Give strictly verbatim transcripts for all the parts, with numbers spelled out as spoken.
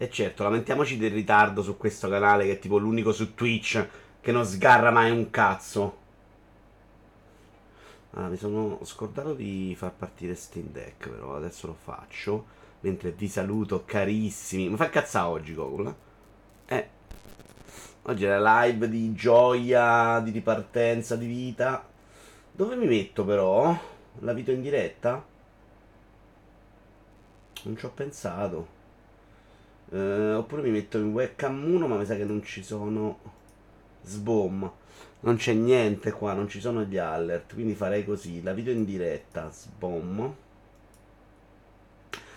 E certo, lamentiamoci del ritardo su questo canale, che è tipo l'unico su Twitch che non sgarra mai un cazzo. Ah, mi sono scordato di far partire Steam Deck, però adesso lo faccio. Mentre vi saluto, carissimi. Mi fa cazzare oggi, Gogul. Eh. Oggi è la live di gioia, di ripartenza, di vita. Dove mi metto però? La vita in diretta? Non ci ho pensato. Eh, oppure mi metto in webcam uno, ma mi sa che non ci sono sbom. Non c'è niente qua, non ci sono gli alert, quindi farei così, la video in diretta, sbom.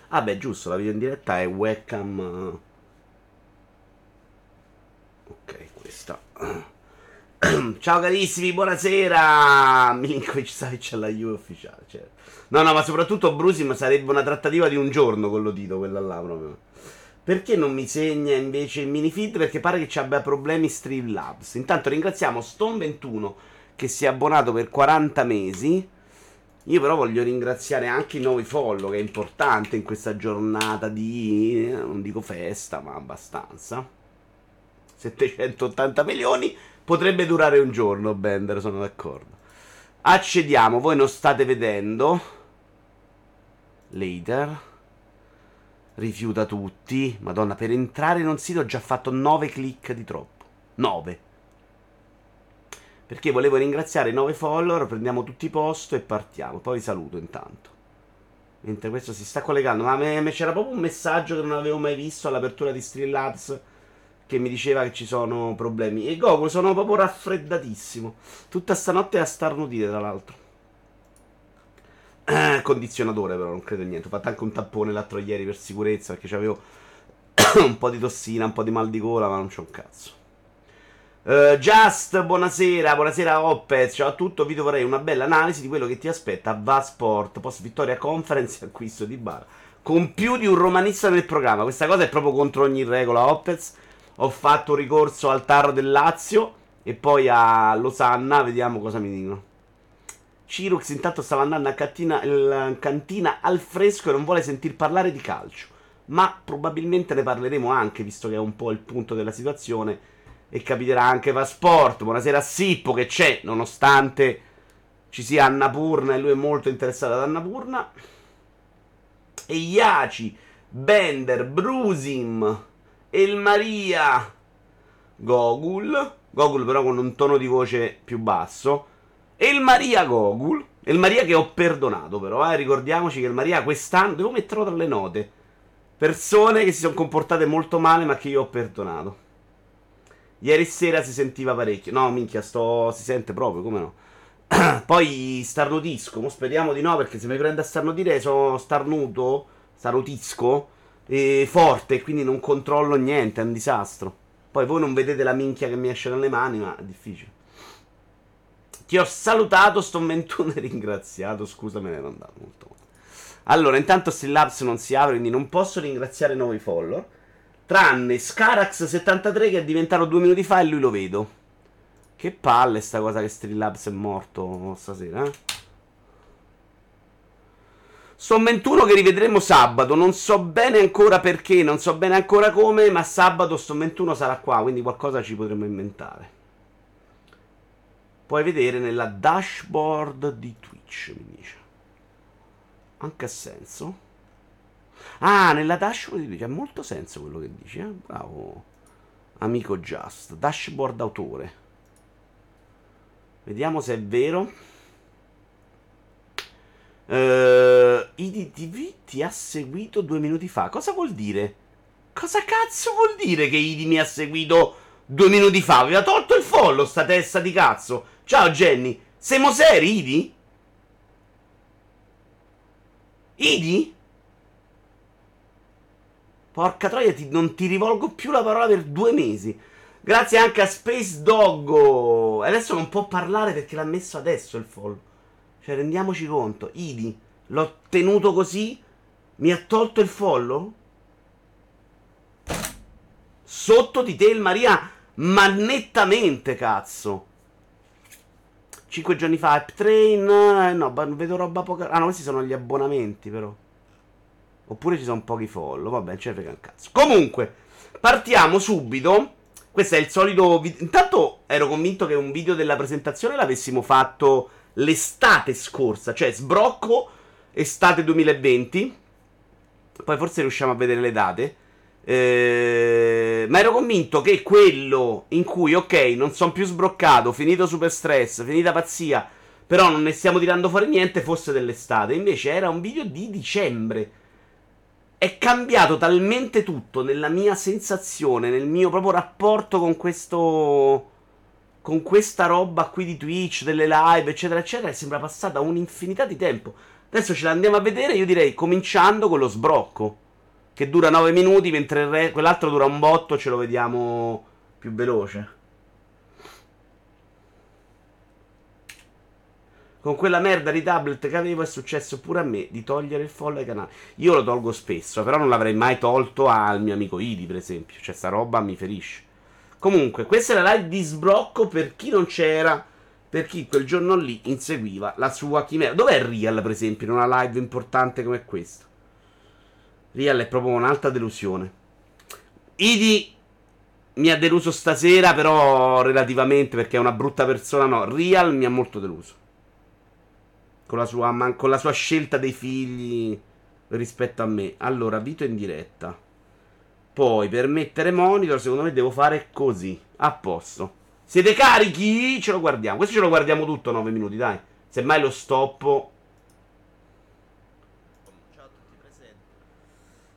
Ah beh, giusto, la video in diretta è webcam. Ok, questa. Ciao carissimi, buonasera. Milinkovic Savic alla Juve ufficiale, certo. No, no, ma soprattutto Brusim sarebbe una trattativa di un giorno con l'Odito, quella là proprio. Perché non mi segna invece il minifeed? Perché pare che ci abbia problemi Streamlabs. Intanto ringraziamo Stone ventuno che si è abbonato per quaranta mesi. Io però voglio ringraziare anche i nuovi follow, che è importante in questa giornata di... non dico festa, ma abbastanza. settecentottanta milioni. Potrebbe durare un giorno, Bender, sono d'accordo. Accediamo, voi non state vedendo. Later. Rifiuta tutti. Madonna, per entrare in un sito ho già fatto nove click di troppo. nove. Perché volevo ringraziare i nove follower. Prendiamo tutti posto e partiamo. Poi vi saluto intanto. Mentre questo si sta collegando. Ma me, me c'era proprio un messaggio che non avevo mai visto all'apertura di Streamlabs, che mi diceva che ci sono problemi. E Goku, sono proprio raffreddatissimo. Tutta stanotte a starnutire, tra l'altro. Condizionatore però, non credo in niente. Ho fatto anche un tappone l'altro ieri per sicurezza, perché c'avevo un po' di tossina, un po' di mal di gola, ma non c'ho un cazzo. uh, Just, buonasera. Buonasera Oppez, ciao a tutti. Vi dovrei una bella analisi di quello che ti aspetta a Vasport, post vittoria conference e acquisto di Bara, con più di un romanista nel programma. Questa cosa è proprio contro ogni regola, Oppez. Ho fatto un ricorso al Tarro del Lazio e poi a Losanna. Vediamo cosa mi dicono. Cirux intanto stava andando a cantina, il, cantina al fresco e non vuole sentir parlare di calcio. Ma probabilmente ne parleremo anche, visto che è un po' il punto della situazione. E capiterà anche Vasport. Buonasera Sippo, che c'è, nonostante ci sia Annapurna e lui è molto interessato ad Annapurna. E Iaci, Bender, Brusim, El Maria, Gogul. Gogul però con un tono di voce più basso. E il Maria Gogul, e il Maria che ho perdonato però, eh, ricordiamoci che il Maria quest'anno, devo metterlo tra le note, persone che si sono comportate molto male ma che io ho perdonato. Ieri sera si sentiva parecchio, no minchia, sto, si sente proprio, come no? Poi starnutisco, mo speriamo di no, perché se mi prende a starnutire sono starnuto, starnutisco, e forte, quindi non controllo niente, è un disastro. Poi voi non vedete la minchia che mi esce dalle mani, ma è difficile. Ti ho salutato, Stone ventuno e ringraziato. Scusa, me ne ero andato molto male. Allora, intanto Streamlabs non si apre, quindi non posso ringraziare nuovi follower. Tranne Scarax settantatré che è diventato due minuti fa e lui lo vedo. Che palle sta cosa che Streamlabs è morto stasera, eh? Stone ventuno che rivedremo sabato. Non so bene ancora perché, non so bene ancora come, ma sabato Stone ventuno sarà qua, quindi qualcosa ci potremo inventare. Puoi vedere nella dashboard di Twitch, mi dice. Anche ha senso. Ah, nella dashboard di Twitch ha molto senso quello che dici, eh? Bravo, amico Just. Dashboard autore. Vediamo se è vero. Uh, Idi ti vu ti ha seguito due minuti fa. Cosa vuol dire? Cosa cazzo vuol dire che Idi mi ha seguito due minuti fa? Aveva tolto il follow, sta testa di cazzo. Ciao Jenny, siamo seri, Idi? Idi? Porca troia, ti, non ti rivolgo più la parola per due mesi. Grazie anche a Space Doggo. Adesso non può parlare perché l'ha messo adesso il follow. Cioè, rendiamoci conto, Idi, l'ho tenuto così, mi ha tolto il follow? Sotto di te il Maria, ma nettamente, cazzo. Cinque giorni fa, Hype Train. No, vedo roba poca. Ah no, questi sono gli abbonamenti però. Oppure ci sono pochi follow. Vabbè, ce ne frega un cazzo. Comunque, partiamo subito. Questo è il solito video. Intanto ero convinto che un video della presentazione l'avessimo fatto l'estate scorsa. Cioè, sbrocco estate duemilaventi. Poi forse riusciamo a vedere le date. Eh, ma ero convinto che quello in cui, ok, non sono più sbroccato, finito super stress, finita pazzia, però non ne stiamo tirando fuori niente, fosse dell'estate. Invece era un video di dicembre. È cambiato talmente tutto nella mia sensazione, nel mio proprio rapporto con questo, con questa roba qui di Twitch, delle live, eccetera eccetera, che sembra passata un'infinità di tempo. Adesso ce l'andiamo a vedere, io direi cominciando con lo sbrocco, che dura nove minuti, mentre il re... quell'altro dura un botto, ce lo vediamo più veloce. Con quella merda di tablet che avevo è successo pure a me di togliere il follow ai canali. Io lo tolgo spesso, però non l'avrei mai tolto al mio amico Idi, per esempio. Cioè, sta roba mi ferisce. Comunque, questa è la live di sbrocco per chi non c'era, per chi quel giorno lì inseguiva la sua chimera. Dov'è Real, per esempio, in una live importante come questa? Real è proprio un'altra delusione. Idi mi ha deluso stasera, però relativamente, perché è una brutta persona. No, Real mi ha molto deluso con la sua, man- con la sua scelta dei figli rispetto a me. Allora, Vito in diretta. Poi, per mettere monitor, secondo me devo fare così. A posto. Siete carichi? Ce lo guardiamo. Questo ce lo guardiamo tutto, nove minuti, dai. Semmai lo stoppo.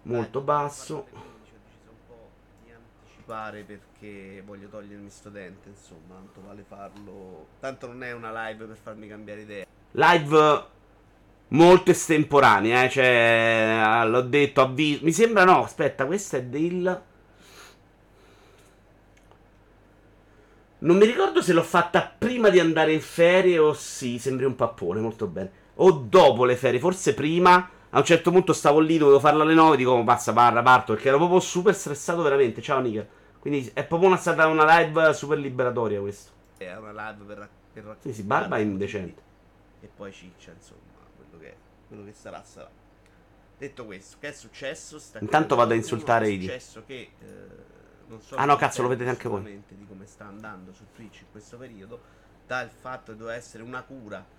Molto basso. Ho deciso un po' di anticipare perché voglio togliermi sto dente, insomma, tanto vale farlo. Tanto non è una live per farmi cambiare idea. Live molto estemporanea, eh? Cioè, l'ho detto, avviso. Mi sembra no, aspetta, questa è del... non mi ricordo se l'ho fatta prima di andare in ferie o sì, sembri un pappone, molto bene. O dopo le ferie, forse prima. A un certo punto stavo lì, dovevo farla alle nove, dico, passa, parla, parto, perché ero proprio super stressato veramente, ciao Nika. Quindi è proprio una, stata una live super liberatoria questa. È una live per, per raccontare. Sì, sì, barba è indecente. E poi ciccia, insomma, quello che, quello che sarà, sarà. Detto questo, che è successo? Sta Intanto vado a insultare Idi. È successo che, eh, non so ah no, cazzo, lo vedete anche voi. Di come sta andando su Twitch in questo periodo, dal fatto che doveva essere una cura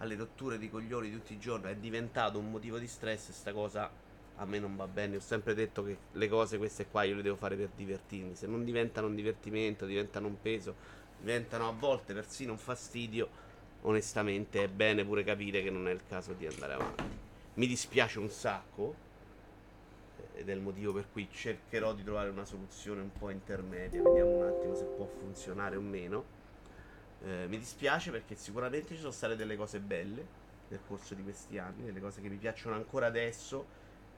alle rotture di coglioni tutti i giorni è diventato un motivo di stress. Sta cosa a me non va bene. Ho sempre detto che le cose queste qua io le devo fare per divertirmi. Se non diventano un divertimento, diventano un peso, diventano a volte persino un fastidio, onestamente è bene pure capire che non è il caso di andare avanti. Mi dispiace un sacco, ed è il motivo per cui cercherò di trovare una soluzione un po' intermedia. Vediamo un attimo se può funzionare o meno. Eh, mi dispiace perché sicuramente ci sono state delle cose belle nel corso di questi anni, delle cose che mi piacciono ancora adesso,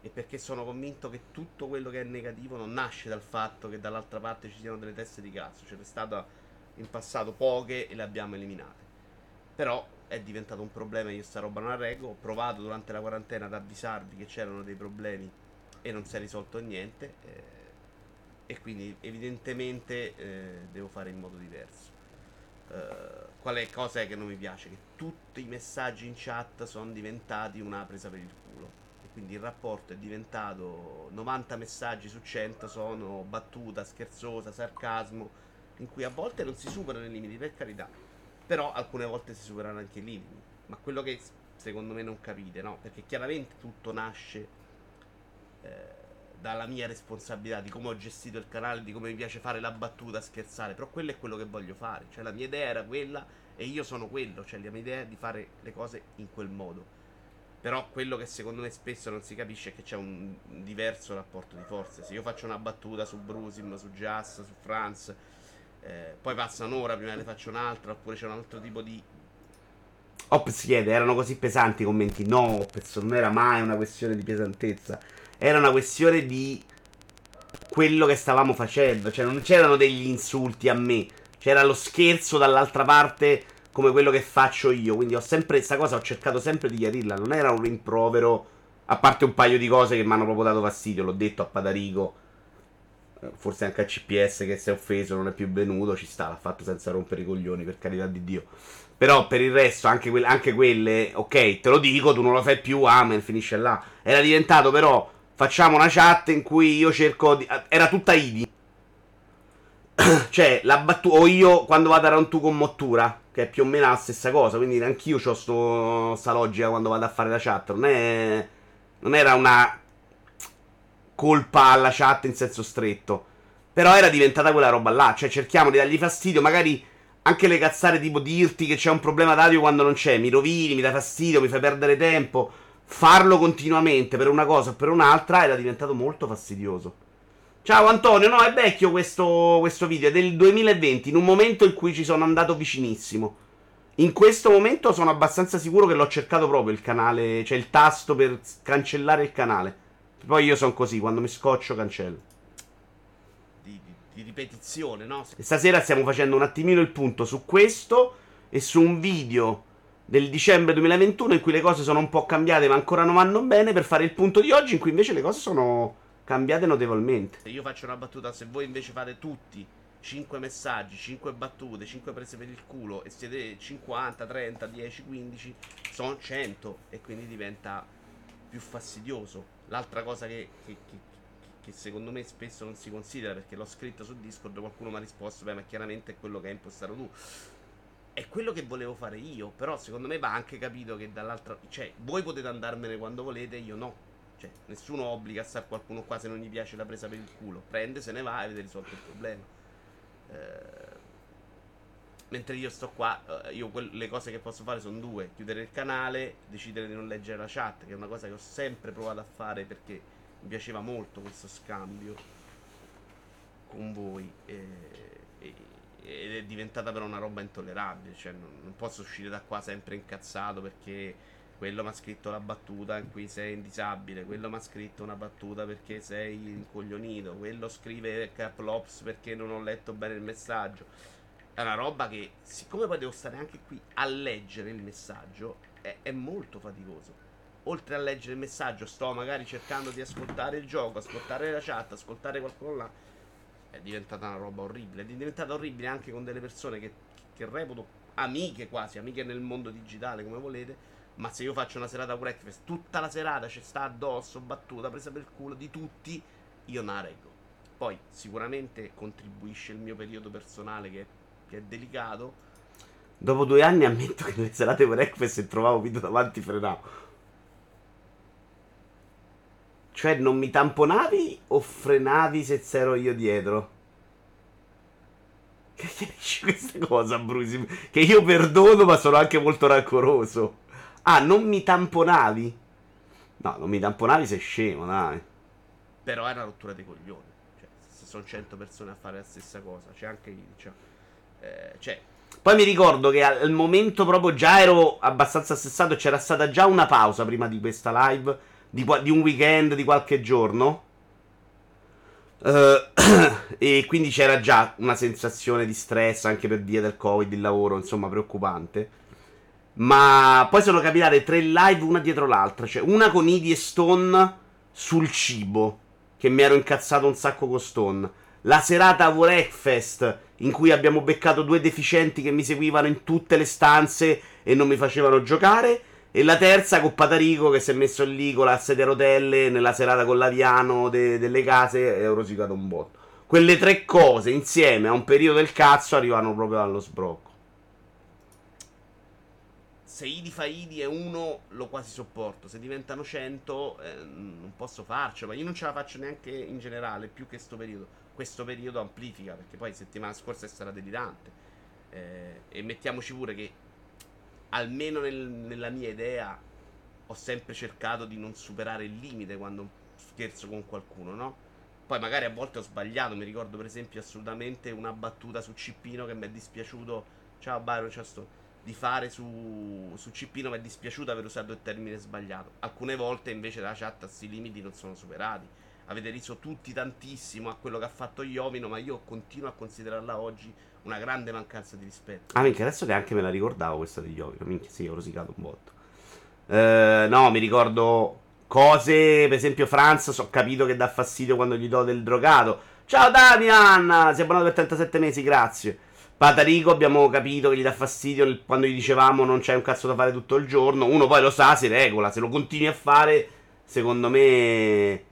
e perché sono convinto che tutto quello che è negativo non nasce dal fatto che dall'altra parte ci siano delle teste di cazzo. Ce n'è stata in passato poche e le abbiamo eliminate, però è diventato un problema. Io sta roba non la reggo. Ho provato durante la quarantena ad avvisarvi che c'erano dei problemi e non si è risolto niente, eh, e quindi evidentemente eh, devo fare in modo diverso. Uh, quale cosa è che non mi piace? Che tutti i messaggi in chat sono diventati una presa per il culo, e quindi il rapporto è diventato novanta messaggi su cento sono battuta, scherzosa, sarcasmo, in cui a volte non si superano i limiti, per carità, però alcune volte si superano anche i limiti. Ma quello che secondo me non capite, no? Perché chiaramente tutto nasce eh, dalla mia responsabilità, di come ho gestito il canale, di come mi piace fare la battuta, scherzare, però quello è quello che voglio fare. Cioè, la mia idea era quella e io sono quello. Cioè, la mia idea è di fare le cose in quel modo. Però quello che secondo me spesso non si capisce è che c'è un diverso rapporto di forze. Se io faccio una battuta su Brusim, su Jazz, su Franz, eh, poi passa un'ora prima ne faccio un'altra, oppure c'è un altro tipo di... Ops chiede, erano così pesanti i commenti? No, Ops, non era mai una questione di pesantezza. Era una questione di quello che stavamo facendo. Cioè, non c'erano degli insulti a me, c'era lo scherzo dall'altra parte, come quello che faccio io. Quindi ho sempre, questa cosa ho cercato sempre di chiarirla. Non era un rimprovero, a parte un paio di cose che mi hanno proprio dato fastidio. L'ho detto a Patarico, forse anche a C P S che si è offeso, non è più venuto, ci sta, l'ha fatto senza rompere i coglioni, per carità di Dio. Però per il resto, anche, que- anche quelle, ok, te lo dico, tu non lo fai più, amen, finisce là. Era diventato però, facciamo una chat in cui io cerco di... Era tutta Idi. Cioè, la battuta, o io quando vado a round due con Mottura, che è più o meno la stessa cosa, quindi anch'io c'ho sto, sta logica quando vado a fare la chat, non è... Non era una colpa alla chat in senso stretto, però era diventata quella roba là, cioè cerchiamo di dargli fastidio, magari anche le cazzate tipo dirti che c'è un problema d'audio quando non c'è, mi rovini, mi dà fastidio, mi fai perdere tempo, farlo continuamente per una cosa o per un'altra era diventato molto fastidioso. Ciao Antonio, no è vecchio questo, questo video, è del duemilaventi, in un momento in cui ci sono andato vicinissimo. In questo momento sono abbastanza sicuro che l'ho cercato proprio il canale, cioè il tasto per cancellare il canale. Poi io sono così, quando mi scoccio cancello. Di, di, di ripetizione, no? E stasera stiamo facendo un attimino il punto su questo e su un video del dicembre duemilaventuno in cui le cose sono un po' cambiate ma ancora non vanno bene, per fare il punto di oggi in cui invece le cose sono cambiate notevolmente. Se io faccio una battuta, se voi invece fate tutti cinque messaggi, cinque battute, cinque prese per il culo e siete cinquanta, trenta, dieci, quindici, sono cento e quindi diventa più fastidioso. L'altra cosa che, che, che, che secondo me spesso non si considera, perché l'ho scritta su Discord, qualcuno mi ha risposto, beh ma chiaramente è quello che hai impostato tu, è quello che volevo fare io, però secondo me va anche capito che dall'altra, cioè voi potete andarmene quando volete, io no. Cioè, nessuno obbliga a stare qualcuno qua se non gli piace la presa per il culo, prende, se ne va e avete risolto il problema. Mentre io sto qua, io que- le cose che posso fare sono due: chiudere il canale, decidere di non leggere la chat, che è una cosa che ho sempre provato a fare perché mi piaceva molto questo scambio con voi, e- e- ed è diventata però una roba intollerabile. Cioè non-, non posso uscire da qua sempre incazzato perché quello mi ha scritto la battuta in cui sei indisabile, quello mi ha scritto una battuta perché sei incoglionito, quello scrive Caplops perché non ho letto bene il messaggio. È una roba che, siccome poi devo stare anche qui a leggere il messaggio, è, è molto faticoso. Oltre a leggere il messaggio sto magari cercando di ascoltare il gioco, ascoltare la chat, ascoltare qualcuno là. È diventata una roba orribile, è diventata orribile anche con delle persone che, che reputo amiche quasi, amiche nel mondo digitale come volete. Ma se io faccio una serata Wreckfest, tutta la serata ci sta addosso, battuta, presa per il culo di tutti, io non la reggo. Poi sicuramente contribuisce il mio periodo personale che è, che è delicato. Dopo due anni ammetto che nelle serate Wreckfest se trovavo Vito davanti frenavo. Cioè non mi tamponavi o frenavi se c'ero io dietro? Che chiarisci questa cosa, Brusim? Che io perdono ma sono anche molto rancoroso. Ah, non mi tamponavi? No, non mi tamponavi, sei scemo, dai. Però è una rottura dei coglioni. Cioè, se sono cento persone a fare la stessa cosa, c'è cioè anche lì, cioè, eh, cioè. Poi mi ricordo che al momento proprio già ero abbastanza stressato, c'era stata già una pausa prima di questa live, di, di un weekend, di qualche giorno. Uh, e quindi c'era già una sensazione di stress anche per via del Covid, il lavoro, insomma, preoccupante. Ma poi sono capitate tre live una dietro l'altra, cioè una con Idi e Stone sul cibo, che mi ero incazzato un sacco con Stone, la serata Wreckfest in cui abbiamo beccato due deficienti che mi seguivano in tutte le stanze e non mi facevano giocare, e la terza con Patarico che si è messo lì con la sedia a rotelle nella serata con l'Aviano de- delle case e ho rosicato un botto. Quelle tre cose insieme a un periodo del cazzo arrivano proprio allo sbrocco. Se Idi fa Idi e uno lo quasi sopporto, se diventano cento eh, non posso farcela, ma io non ce la faccio neanche in generale, più che sto periodo. Questo periodo amplifica, perché poi settimana scorsa è stata delirante, eh, e mettiamoci pure che almeno nel, nella mia idea ho sempre cercato di non superare il limite quando scherzo con qualcuno, no? Poi magari a volte ho sbagliato, mi ricordo per esempio assolutamente una battuta su Cipino che mi è dispiaciuto, ciao Byron, ciao Sto. Di fare su, su Cipino mi è dispiaciuto aver usato il termine sbagliato. Alcune volte invece la chat a sti limiti non sono superati. Avete riso tutti tantissimo a quello che ha fatto Iovino, ma io continuo a considerarla oggi una grande mancanza di rispetto. Ah minchia, adesso neanche me la ricordavo questa di Iovino. Minchia, sì, ho rosicato un botto. eh, No, mi ricordo cose, per esempio Franz, ho capito che dà fastidio quando gli do del drogato. Ciao Damian, sei abbonato per trentasette mesi, grazie. Patarico, abbiamo capito che gli dà fastidio quando gli dicevamo non c'è un cazzo da fare tutto il giorno. Uno poi lo sa, si regola, se lo continui a fare, secondo me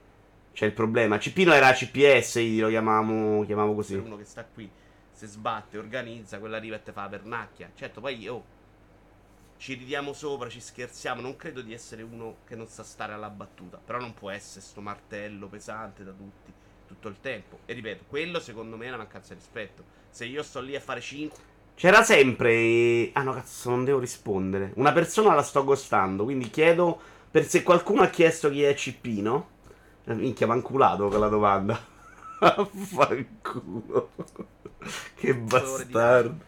c'è il problema. Cipino era C P S, lo chiamavamo, chiamavo così. Uno che sta qui, se sbatte, organizza, quella arriva e te fa la pernacchia. Certo, poi io, oh, ci ridiamo sopra, ci scherziamo, non credo di essere uno che non sa stare alla battuta. Però non può essere sto martello pesante da tutti, tutto il tempo. E ripeto, quello secondo me è una mancanza di rispetto. Se io sto lì a fare cinque... C'era sempre... Ah no, cazzo, non devo rispondere. Una persona la sto gostando, quindi chiedo... Per se qualcuno ha chiesto chi è Cipino... Minchia, m'ha inculato con la domanda. Vaffanculo. Che bastardo.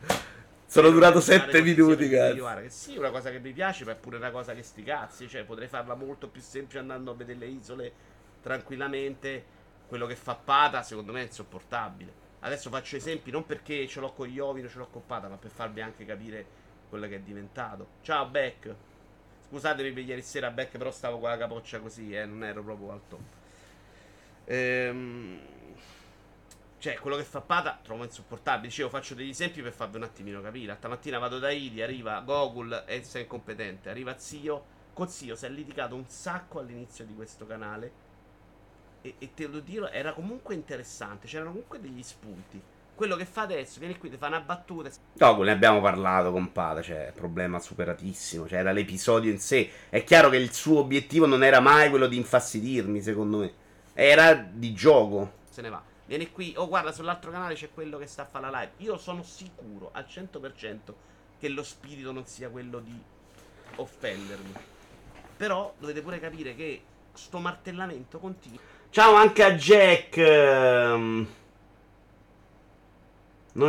Sono durato sette minuti, cazzo. Guarda, che sì, una cosa che mi piace, ma è pure una cosa che sti cazzi. Cioè, potrei farla molto più semplice andando a vedere le isole tranquillamente. Quello che fa Pata, secondo me, è insopportabile. Adesso faccio esempi, non perché ce l'ho con Iovino, ce l'ho con Pata, ma per farvi anche capire quello che è diventato. Ciao Beck. Scusatemi per ieri sera Beck, però stavo con la capoccia così, eh, non ero proprio al top. Ehm... Cioè, quello che fa Pata trovo insopportabile. Dicevo, faccio degli esempi per farvi un attimino capire. Stamattina vado da Idi, arriva Gogul e sei incompetente. Arriva Zio. Con Zio si è litigato un sacco all'inizio di questo canale. E, e te lo dirò, era comunque interessante. C'erano comunque degli spunti. Quello che fa adesso, viene qui, ti fa una battuta. Dopo ne abbiamo parlato con Pata. Cioè, problema superatissimo. Cioè, era l'episodio in sé. È chiaro che il suo obiettivo non era mai quello di infastidirmi, secondo me. Era di gioco. Se ne va. Viene qui, oh guarda, sull'altro canale c'è quello che sta a fare la live. Io sono sicuro al cento per cento che lo spirito non sia quello di offendermi. Però dovete pure capire che sto martellamento continua. Ciao anche a Jack. Non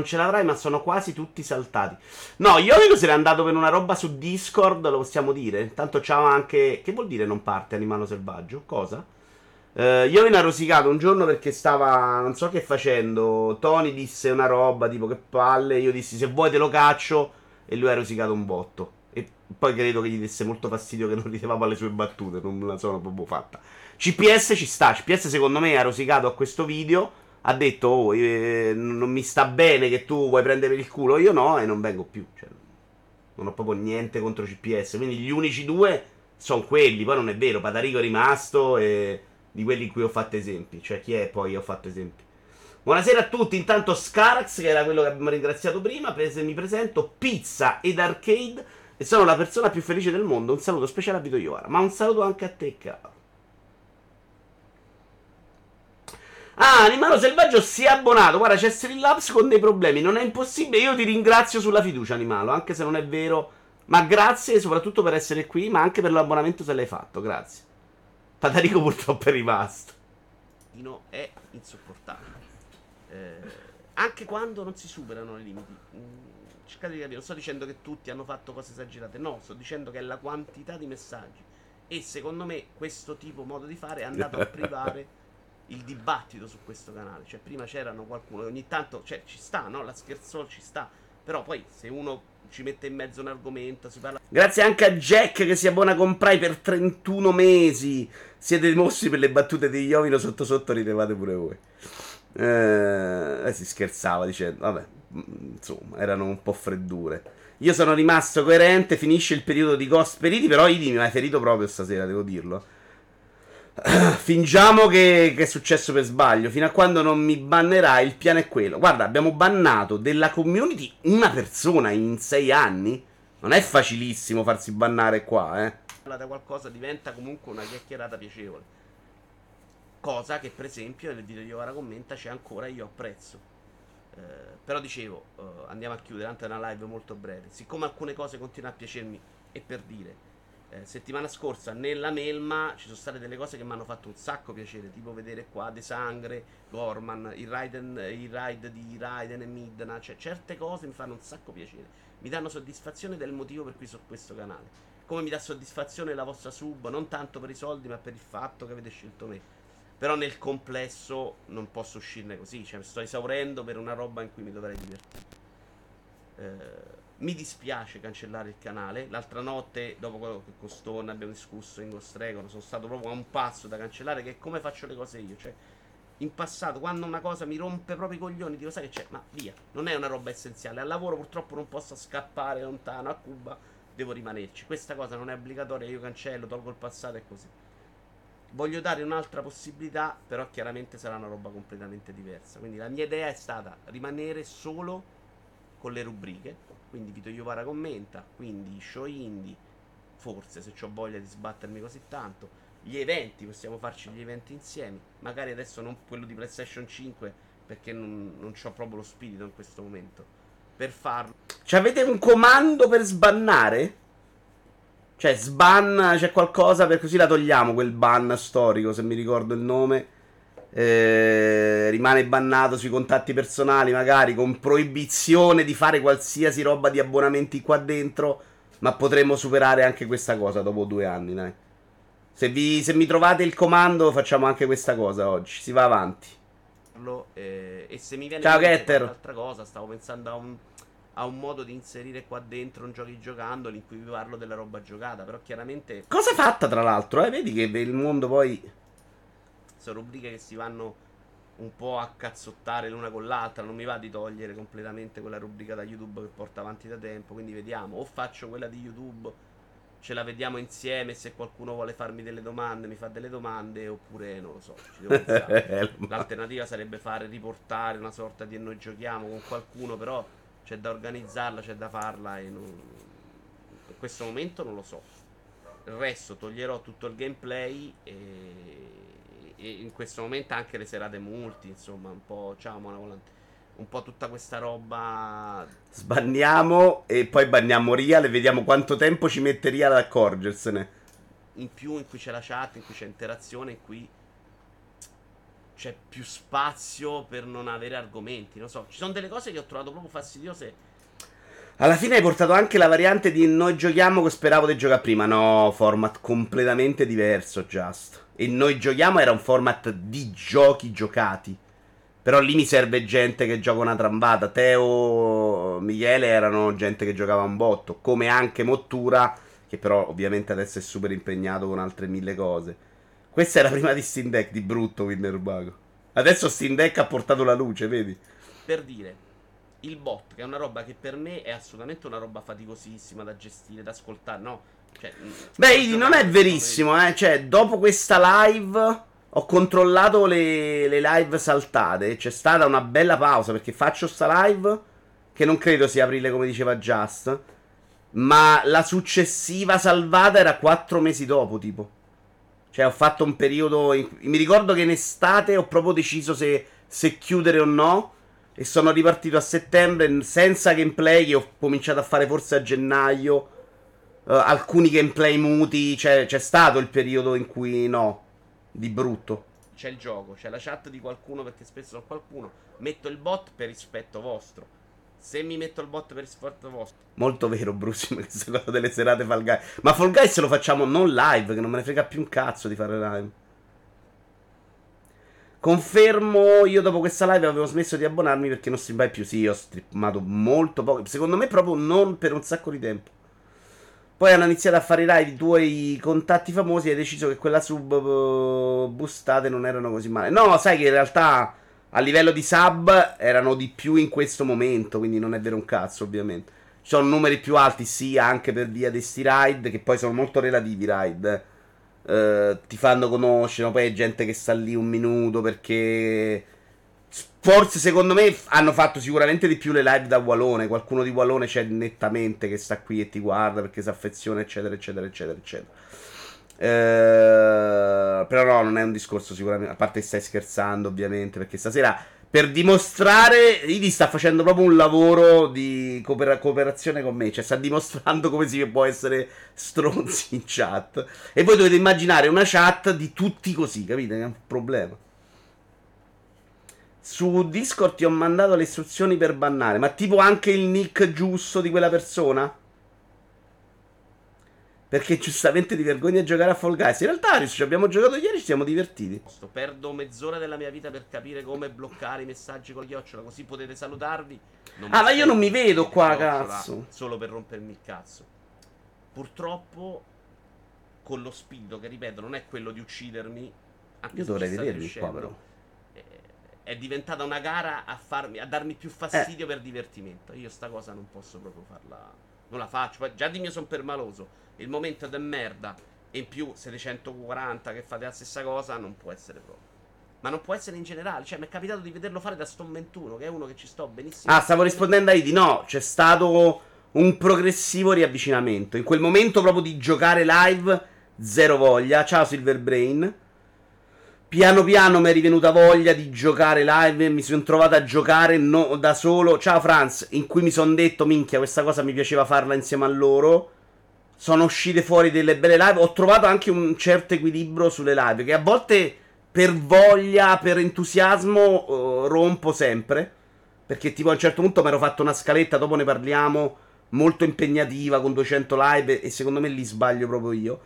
ce l'avrai, ma sono quasi tutti saltati. No, io vedo se n'è andato per una roba su Discord, lo possiamo dire. Tanto ciao anche... Che vuol dire non parte Animale Selvaggio? Cosa? Eh, io ne ho rosicato un giorno perché stava... Non so che facendo. Tony disse una roba tipo che palle. Io dissi se vuoi te lo caccio. E lui ha rosicato un botto. E poi credo che gli desse molto fastidio che non ridevamo alle sue battute. Non la sono proprio fatta. C P S ci sta, C P S secondo me ha rosicato a questo video, ha detto oh, eh, non mi sta bene che tu vuoi prendere il culo, io no e non vengo più, cioè, non ho proprio niente contro C P S, quindi gli unici due sono quelli, poi non è vero, Patarico è rimasto e di quelli in cui ho fatto esempi, cioè chi è poi ho fatto esempi. Buonasera a tutti, intanto Scarax che era quello che abbiamo ringraziato prima, se mi presento, Pizza ed Arcade e sono la persona più felice del mondo, un saluto speciale a Vito Iovara, ma un saluto anche a te caro. Ah, Animale Selvaggio si è abbonato. Guarda, c'è Streamlabs con dei problemi. Non è impossibile. Io ti ringrazio sulla fiducia, Animalo. Anche se non è vero. Ma grazie soprattutto per essere qui. Ma anche per l'abbonamento se l'hai fatto. Grazie. Patarico purtroppo è rimasto. No, è insopportabile. Eh, anche quando non si superano i limiti. Cercate di capire. Non sto dicendo che tutti hanno fatto cose esagerate. No, sto dicendo che è la quantità di messaggi. E secondo me questo tipo modo di fare è andato a privare... il dibattito su questo canale. Cioè prima c'erano qualcuno che ogni tanto, cioè ci sta, no? La scherzol ci sta. Però poi se uno ci mette in mezzo un argomento si parla. Grazie anche a Jack che si abbona con Prai per trentuno mesi. Siete mossi per le battute di Iovino. Sotto sotto ridevate pure voi. Eh, si scherzava dicendo vabbè, insomma erano un po' freddure. Io sono rimasto coerente. Finisce il periodo di ghost periti. Però Idi mi hai ferito proprio stasera, devo dirlo. Fingiamo che, che è successo per sbaglio. Fino a quando non mi bannerai, il piano è quello. Guarda, abbiamo bannato della community una persona in sei anni. Non è facilissimo farsi bannare qua, eh. Da qualcosa diventa comunque una chiacchierata piacevole. Cosa che per esempio nel video di Iovara commenta c'è ancora, io apprezzo. eh, Però dicevo, eh, andiamo a chiudere anche una live molto breve. Siccome alcune cose continuano a piacermi, e per dire, Eh, settimana scorsa nella melma ci sono state delle cose che mi hanno fatto un sacco piacere, tipo vedere qua De Sangre, Gorman, il, Raiden, il ride di Raiden e Midna, cioè certe cose mi fanno un sacco piacere, mi danno soddisfazione del motivo per cui sono questo canale, come mi dà soddisfazione la vostra sub, non tanto per i soldi ma per il fatto che avete scelto me, però nel complesso non posso uscirne così, cioè mi sto esaurendo per una roba in cui mi dovrei divertire. eh... Mi dispiace cancellare il canale. L'altra notte, dopo quello che Costone abbiamo discusso in Ghost Recon, sono stato proprio a un passo da cancellare. Che come faccio le cose io? Cioè, in passato, quando una cosa mi rompe proprio i coglioni, dico sai che c'è, ma via, non è una roba essenziale. Al lavoro purtroppo non posso scappare lontano, a Cuba devo rimanerci, questa cosa non è obbligatoria, io cancello, tolgo il passato e così. Voglio dare un'altra possibilità, però chiaramente sarà una roba completamente diversa. Quindi la mia idea è stata rimanere solo con le rubriche, quindi Vito Iovara commenta, quindi show indie, forse se ho voglia di sbattermi così tanto, gli eventi, possiamo farci gli eventi insieme, magari adesso non quello di PlayStation cinque perché non, non c'ho proprio lo spirito in questo momento per farlo. Cioè avete un comando per sbannare? Cioè sbanna, c'è qualcosa per così la togliamo quel ban storico, se mi ricordo il nome. Eh, rimane bannato sui contatti personali, magari con proibizione di fare qualsiasi roba di abbonamenti qua dentro, ma potremmo superare anche questa cosa dopo due anni, dai. Se, vi, se mi trovate il comando facciamo anche questa cosa oggi, si va avanti. Eh, e se mi viene Ciao Getter! Un'altra cosa, stavo pensando a un, a un modo di inserire qua dentro un giochi giocandoli in cui vi parlo della roba giocata, però chiaramente... Cosa fatta tra l'altro, eh? Vedi che il mondo poi... Sono rubriche che si vanno un po' a cazzottare l'una con l'altra, non mi va di togliere completamente quella rubrica da YouTube che porta avanti da tempo, quindi vediamo, o faccio quella di YouTube... Ce la vediamo insieme, se qualcuno vuole farmi delle domande mi fa delle domande, oppure non lo so, ci devo pensare. L'alternativa sarebbe fare riportare una sorta di noi giochiamo con qualcuno, però c'è da organizzarla, c'è da farla e non... in questo momento non lo so. Il resto toglierò tutto il gameplay e, e in questo momento anche le serate multi, insomma, un po' ciao Mona Volante. Un po' tutta questa roba. Sbanniamo e poi banniamo Real e vediamo quanto tempo ci mette Real ad accorgersene. In più, in cui c'è la chat, in cui c'è interazione, in cui c'è più spazio per non avere argomenti. Non so, ci sono delle cose che ho trovato proprio fastidiose. Alla fine hai portato anche la variante di noi giochiamo che speravo di giocare prima. No, format completamente diverso, Just. E noi giochiamo era un format di giochi giocati. Però lì mi serve gente che gioca una trambata. Teo, Michele erano gente che giocava un botto, come anche Mottura, che però ovviamente adesso è super impegnato con altre mille cose. Questa era prima di Steam Deck, di brutto Winnerbago. Adesso Steam Deck ha portato la luce, vedi? Per dire, il bot, che è una roba che per me è assolutamente una roba faticosissima da gestire, da ascoltare, no? Cioè, beh, Idi, non è verissimo, eh. Cioè, dopo questa live... Ho controllato le, le live saltate. C'è stata una bella pausa perché faccio sta live che non credo sia aprile come diceva Just, ma la successiva salvata era quattro mesi dopo tipo. Cioè ho fatto un periodo in, mi ricordo che in estate ho proprio deciso se, se chiudere o no, e sono ripartito a settembre senza gameplay che ho cominciato a fare forse a gennaio. uh, Alcuni gameplay muti, cioè, c'è stato il periodo in cui no, di brutto. C'è il gioco, c'è la chat di qualcuno perché spesso sono qualcuno. Metto il bot per rispetto vostro. Se mi metto il bot per rispetto vostro. Molto vero, Brusim, che sono delle serate Fall Guys. Ma Fall Guys se lo facciamo non live, che non me ne frega più un cazzo di fare live. Confermo, io dopo questa live avevo smesso di abbonarmi perché non streamai più. Sì, ho streamato molto poco. Secondo me proprio non per un sacco di tempo. Poi hanno iniziato a fare i live i tuoi contatti famosi e hai deciso che quella sub boostate non erano così male. No, sai che in realtà a livello di sub erano di più in questo momento, quindi non è vero un cazzo ovviamente. Ci sono numeri più alti, sì, anche per via di sti ride, che poi sono molto relativi i ride. Eh, ti fanno conoscere, poi è gente che sta lì un minuto perché... Forse secondo me hanno fatto sicuramente di più le live da Wallone. Qualcuno di Wallone c'è nettamente che sta qui e ti guarda perché si affeziona eccetera eccetera eccetera eccetera. eh, Però no, non è un discorso sicuramente. A parte che stai scherzando ovviamente, perché stasera per dimostrare Idi sta facendo proprio un lavoro di cooper- cooperazione con me. Cioè sta dimostrando come si può essere stronzi in chat. E voi dovete immaginare una chat di tutti così, capite? È un problema. Su Discord ti ho mandato le istruzioni per bannare, ma tipo anche il nick giusto di quella persona? Perché giustamente ti vergogni a giocare a Fall Guys. In realtà ci abbiamo giocato ieri, ci siamo divertiti. Perdo mezz'ora della mia vita per capire come bloccare i messaggi con la chiocciola, così potete salutarvi. Non ah, ma io non mi vedo qua, cazzo. Solo per rompermi il cazzo. Purtroppo, con lo spirito che ripeto non è quello di uccidermi. Anche io dovrei vedervi qua, però. Eh, è diventata una gara a, farmi, a darmi più fastidio eh. per divertimento. Io sta cosa non posso proprio farla, non la faccio. Poi già di mio sono permaloso, il momento è da merda, e in più settecentoquaranta che fate la stessa cosa non può essere proprio. Ma non può essere in generale, cioè mi è capitato di vederlo fare da Stone ventuno, che è uno che ci sto benissimo. Ah, stavo rispondendo a Idi, no, c'è stato un progressivo riavvicinamento. In quel momento proprio di giocare live, zero voglia, ciao Silverbrain. Piano piano mi è rivenuta voglia di giocare live, mi sono trovato a giocare no, da solo, ciao Franz, in cui mi sono detto, minchia, questa cosa mi piaceva farla insieme a loro. Sono uscite fuori delle belle live, ho trovato anche un certo equilibrio sulle live, che a volte... per voglia, per entusiasmo, uh, rompo sempre. Perché tipo a un certo punto mi ero fatto una scaletta, dopo ne parliamo, molto impegnativa, con duecento live, e secondo me li sbaglio proprio io.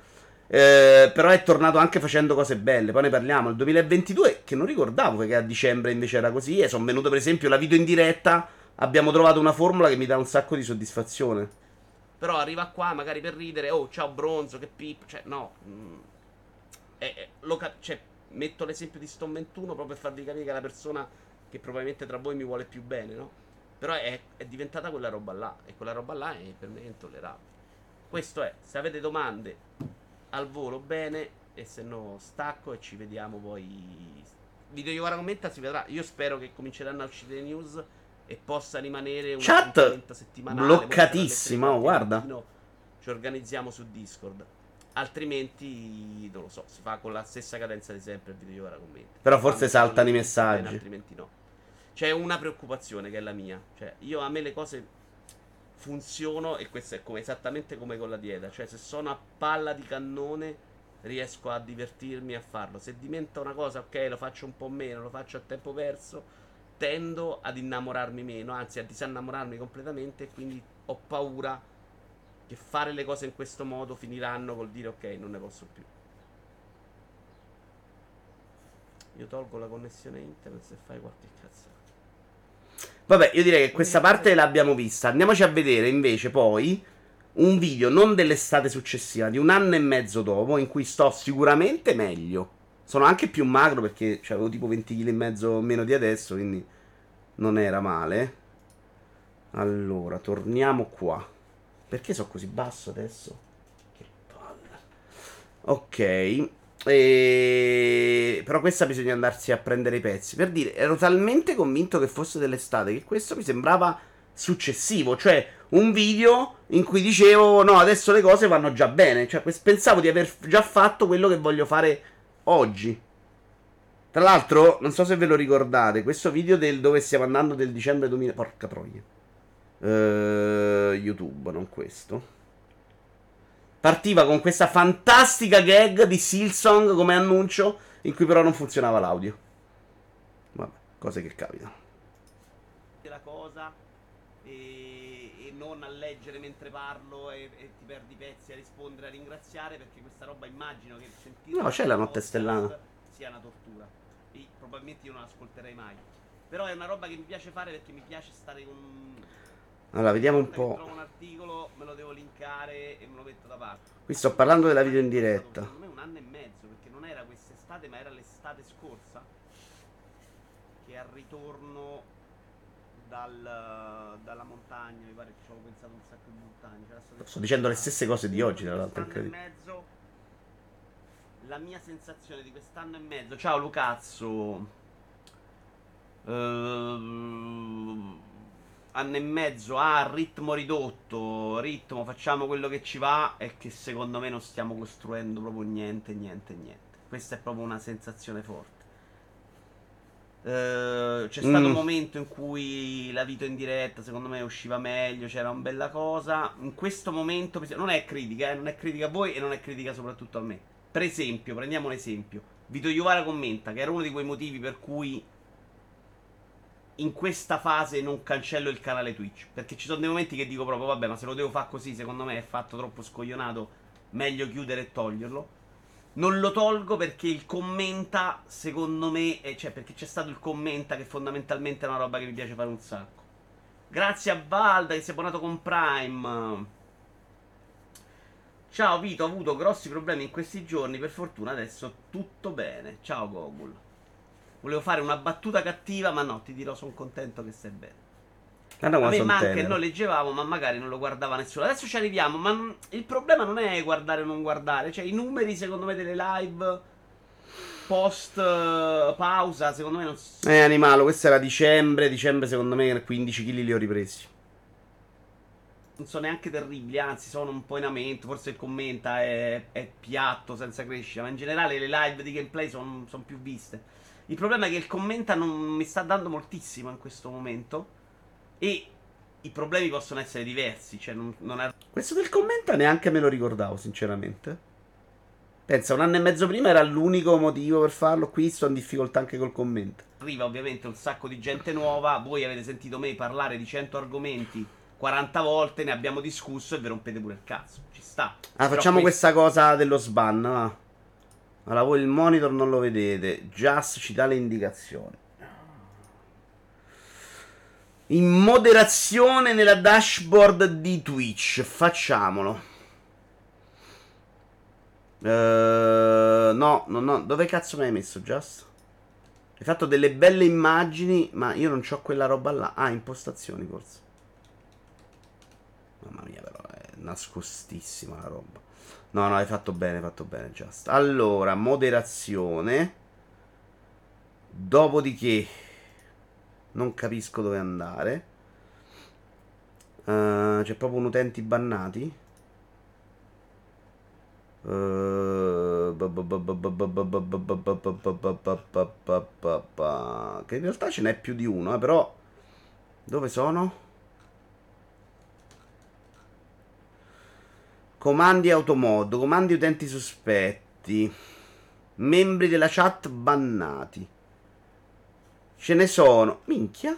Eh, però è tornato anche facendo cose belle, poi ne parliamo. Il duemilaventidue, che non ricordavo che a dicembre invece era così, e sono venuto per esempio la video in diretta, abbiamo trovato una formula che mi dà un sacco di soddisfazione. Però arriva qua magari per ridere, oh ciao Bronzo, che pip, cioè no. Mm. Eh, eh, lo cap- cioè... Metto l'esempio di Stone ventuno proprio per farvi capire che è la persona che probabilmente tra voi mi vuole più bene, no? Però è, è diventata quella roba là, e quella roba là è per me intollerabile. Questo è, se avete domande al volo bene, e se no stacco e ci vediamo poi. Video Iovara commenta, si vedrà. Io spero che cominceranno a uscire le news e possa rimanere una chat settimanale bloccatissima, oh, guarda. Mattino, ci organizziamo su Discord. Altrimenti, non lo so, si fa con la stessa cadenza di sempre il video ora commenta. Però forse saltano i messaggi. Bene, altrimenti no. C'è una preoccupazione che è la mia. Cioè, io a me le cose funzionano, e questo è come, esattamente come con la dieta. Cioè, se sono a palla di cannone, riesco a divertirmi a farlo. Se diventa una cosa, ok, lo faccio un po' meno, lo faccio a tempo perso, tendo ad innamorarmi meno, anzi a disannamolarmi completamente, e quindi ho paura che fare le cose in questo modo finiranno col dire ok, non ne posso più. Io tolgo la connessione internet se fai qualche cazzata. Vabbè, io direi che questa parte l'abbiamo vista. Andiamoci a vedere invece poi un video non dell'estate successiva, di un anno e mezzo dopo, in cui sto sicuramente meglio. Sono anche più magro perché avevo tipo venti chili e mezzo meno di adesso, quindi non era male. Allora, torniamo qua. Perché sono così basso adesso? Che palla. Ok. E... però questa bisogna andarsi a prendere i pezzi. Per dire, ero talmente convinto che fosse dell'estate che questo mi sembrava successivo. Cioè, un video in cui dicevo, no, adesso le cose vanno già bene. Cioè, pensavo di aver già fatto quello che voglio fare oggi. Tra l'altro, non so se ve lo ricordate, questo video del dove stiamo andando del dicembre duemila... porca troia. Uh, YouTube, non questo. Partiva con questa fantastica gag di Silsong come annuncio, in cui però non funzionava l'audio. Vabbè, cose che capitano. La cosa e, e non a leggere mentre parlo e, e ti perdi i pezzi a rispondere, a ringraziare, perché questa roba immagino che sentire. No, c'è la notte stellata. Sia una tortura. E probabilmente io non ascolterei mai. Però è una roba che mi piace fare perché mi piace stare con. Allora, vediamo un po'. Trovo un articolo, me lo devo linkare e me lo metto da parte. Qui sto parlando della video in diretta. Secondo me un anno e mezzo, perché non era quest'estate, ma era l'estate scorsa. Che è al ritorno dal, dalla montagna, mi pare che ci avevo pensato un sacco di montagne. Sto dicendo le stesse cose di oggi, tra l'altro. Un anno e mezzo. La mia sensazione di quest'anno e mezzo. Ciao Lucazzo. Ehm... anno e mezzo a ah, ritmo ridotto, ritmo, facciamo quello che ci va, è che secondo me non stiamo costruendo proprio niente, niente, niente. Questa è proprio una sensazione forte. Eh, c'è mm. stato un momento in cui la video in diretta secondo me usciva meglio, c'era una bella cosa. In questo momento, non è critica, eh, non è critica a voi e non è critica soprattutto a me. Per esempio, prendiamo un esempio. Vito Iovara commenta che era uno di quei motivi per cui in questa fase non cancello il canale Twitch, perché ci sono dei momenti che dico proprio vabbè, ma se lo devo fare così, secondo me è fatto troppo scoglionato, meglio chiudere e toglierlo. Non lo tolgo perché il commenta, secondo me, è, cioè perché c'è stato il commenta che fondamentalmente è una roba che mi piace fare un sacco. Grazie a Valda che si è abbonato con Prime. Ciao Vito, ho avuto grossi problemi in questi giorni, per fortuna adesso tutto bene. Ciao Gogul. Volevo fare una battuta cattiva, ma no, ti dirò, sono contento che stai bene. Ah, no, a me manca e noi leggevamo, ma magari non lo guardava nessuno. Adesso ci arriviamo, ma non, il problema non è guardare o non guardare. Cioè, i numeri, secondo me, delle live post uh, pausa, secondo me non si... Eh, animalo, questo era dicembre. Dicembre, secondo me, quindici chili li ho ripresi. Non sono neanche terribili, anzi, sono un po' in aumento. Forse il commenta è, è piatto, senza crescita. Ma in generale le live di gameplay sono son più viste. Il problema è che il commenta non mi sta dando moltissimo in questo momento. E i problemi possono essere diversi. Cioè non, non è... Questo del commenta neanche me lo ricordavo, sinceramente. Pensa, un anno e mezzo prima era l'unico motivo per farlo. Qui sto in difficoltà anche col commenta. Arriva ovviamente un sacco di gente nuova. Voi avete sentito me parlare di cento argomenti quaranta volte, ne abbiamo discusso e vi rompete pure il cazzo. Ci sta. Ah, facciamo questo... questa cosa dello sban, va. Allora, voi il monitor non lo vedete. Jazz ci dà le indicazioni. In moderazione nella dashboard di Twitch. Facciamolo. Uh, no, no, no. Dove cazzo mi hai messo, Jazz? Hai fatto delle belle immagini, ma io non c'ho quella roba là. Ah, impostazioni, forse. Mamma mia, però, è nascostissima la roba. No, no, hai fatto bene, hai fatto bene, Just. Allora, moderazione. Dopodiché non capisco dove andare. uh, C'è proprio un utenti bannati. uh, Che in realtà ce n'è più di uno, eh, però. Dove sono? Comandi automod, comandi utenti sospetti, membri della chat bannati. Ce ne sono, minchia.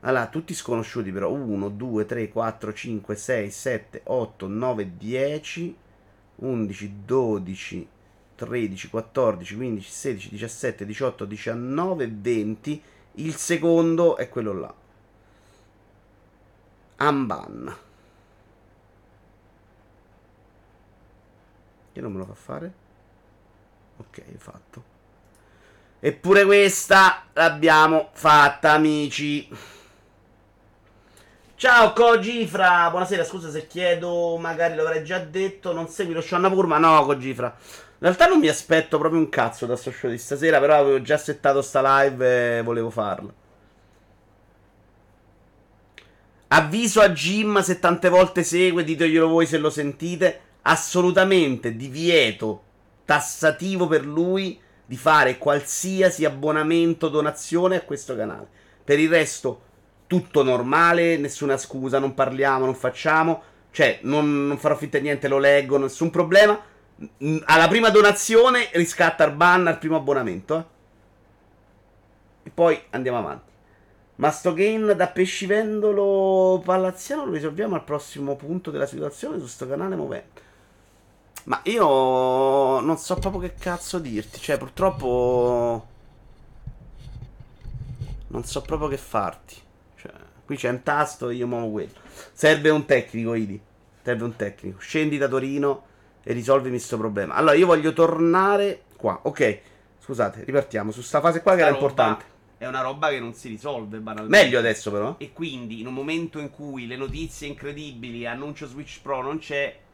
Allora, tutti sconosciuti però. uno, due, tre, quattro, cinque, sei, sette, otto, nove, dieci, undici, dodici, tredici, quattordici, quindici, sedici, diciassette, diciotto, diciannove, venti. Il secondo è quello là. Unban. Che non me lo fa fare? Ok, fatto. Eppure questa l'abbiamo fatta, amici. Ciao Cogifra, buonasera, scusa se chiedo, magari l'avrei già detto, non segui lo show Annapurna? No, Cogifra, in realtà non mi aspetto proprio un cazzo da sto show di stasera, però avevo già settato sta live e volevo farla. Avviso a Jim, se tante volte segue, diteglielo voi se lo sentite. Assolutamente divieto tassativo per lui di fare qualsiasi abbonamento, donazione a questo canale. Per il resto tutto normale, nessuna scusa, non parliamo, non facciamo, cioè non, non farò finta di niente, lo leggo, nessun problema. Alla prima donazione riscatta il ban al primo abbonamento, eh? E poi andiamo avanti. Ma sto game da pescivendolo palazziano lo risolviamo al prossimo punto della situazione su sto canale movente. Ma io non so proprio che cazzo dirti. Cioè, purtroppo non so proprio che farti. Cioè, qui c'è un tasto e io muovo quello. Serve un tecnico, Idi. Serve un tecnico. Scendi da Torino e risolvimi sto problema. Allora, io voglio tornare qua. Ok, scusate, ripartiamo su sta fase qua che era importante. È una roba che non si risolve banalmente. Meglio adesso però. E quindi in un momento in cui le notizie incredibili, annuncio Switch Pro non c'è,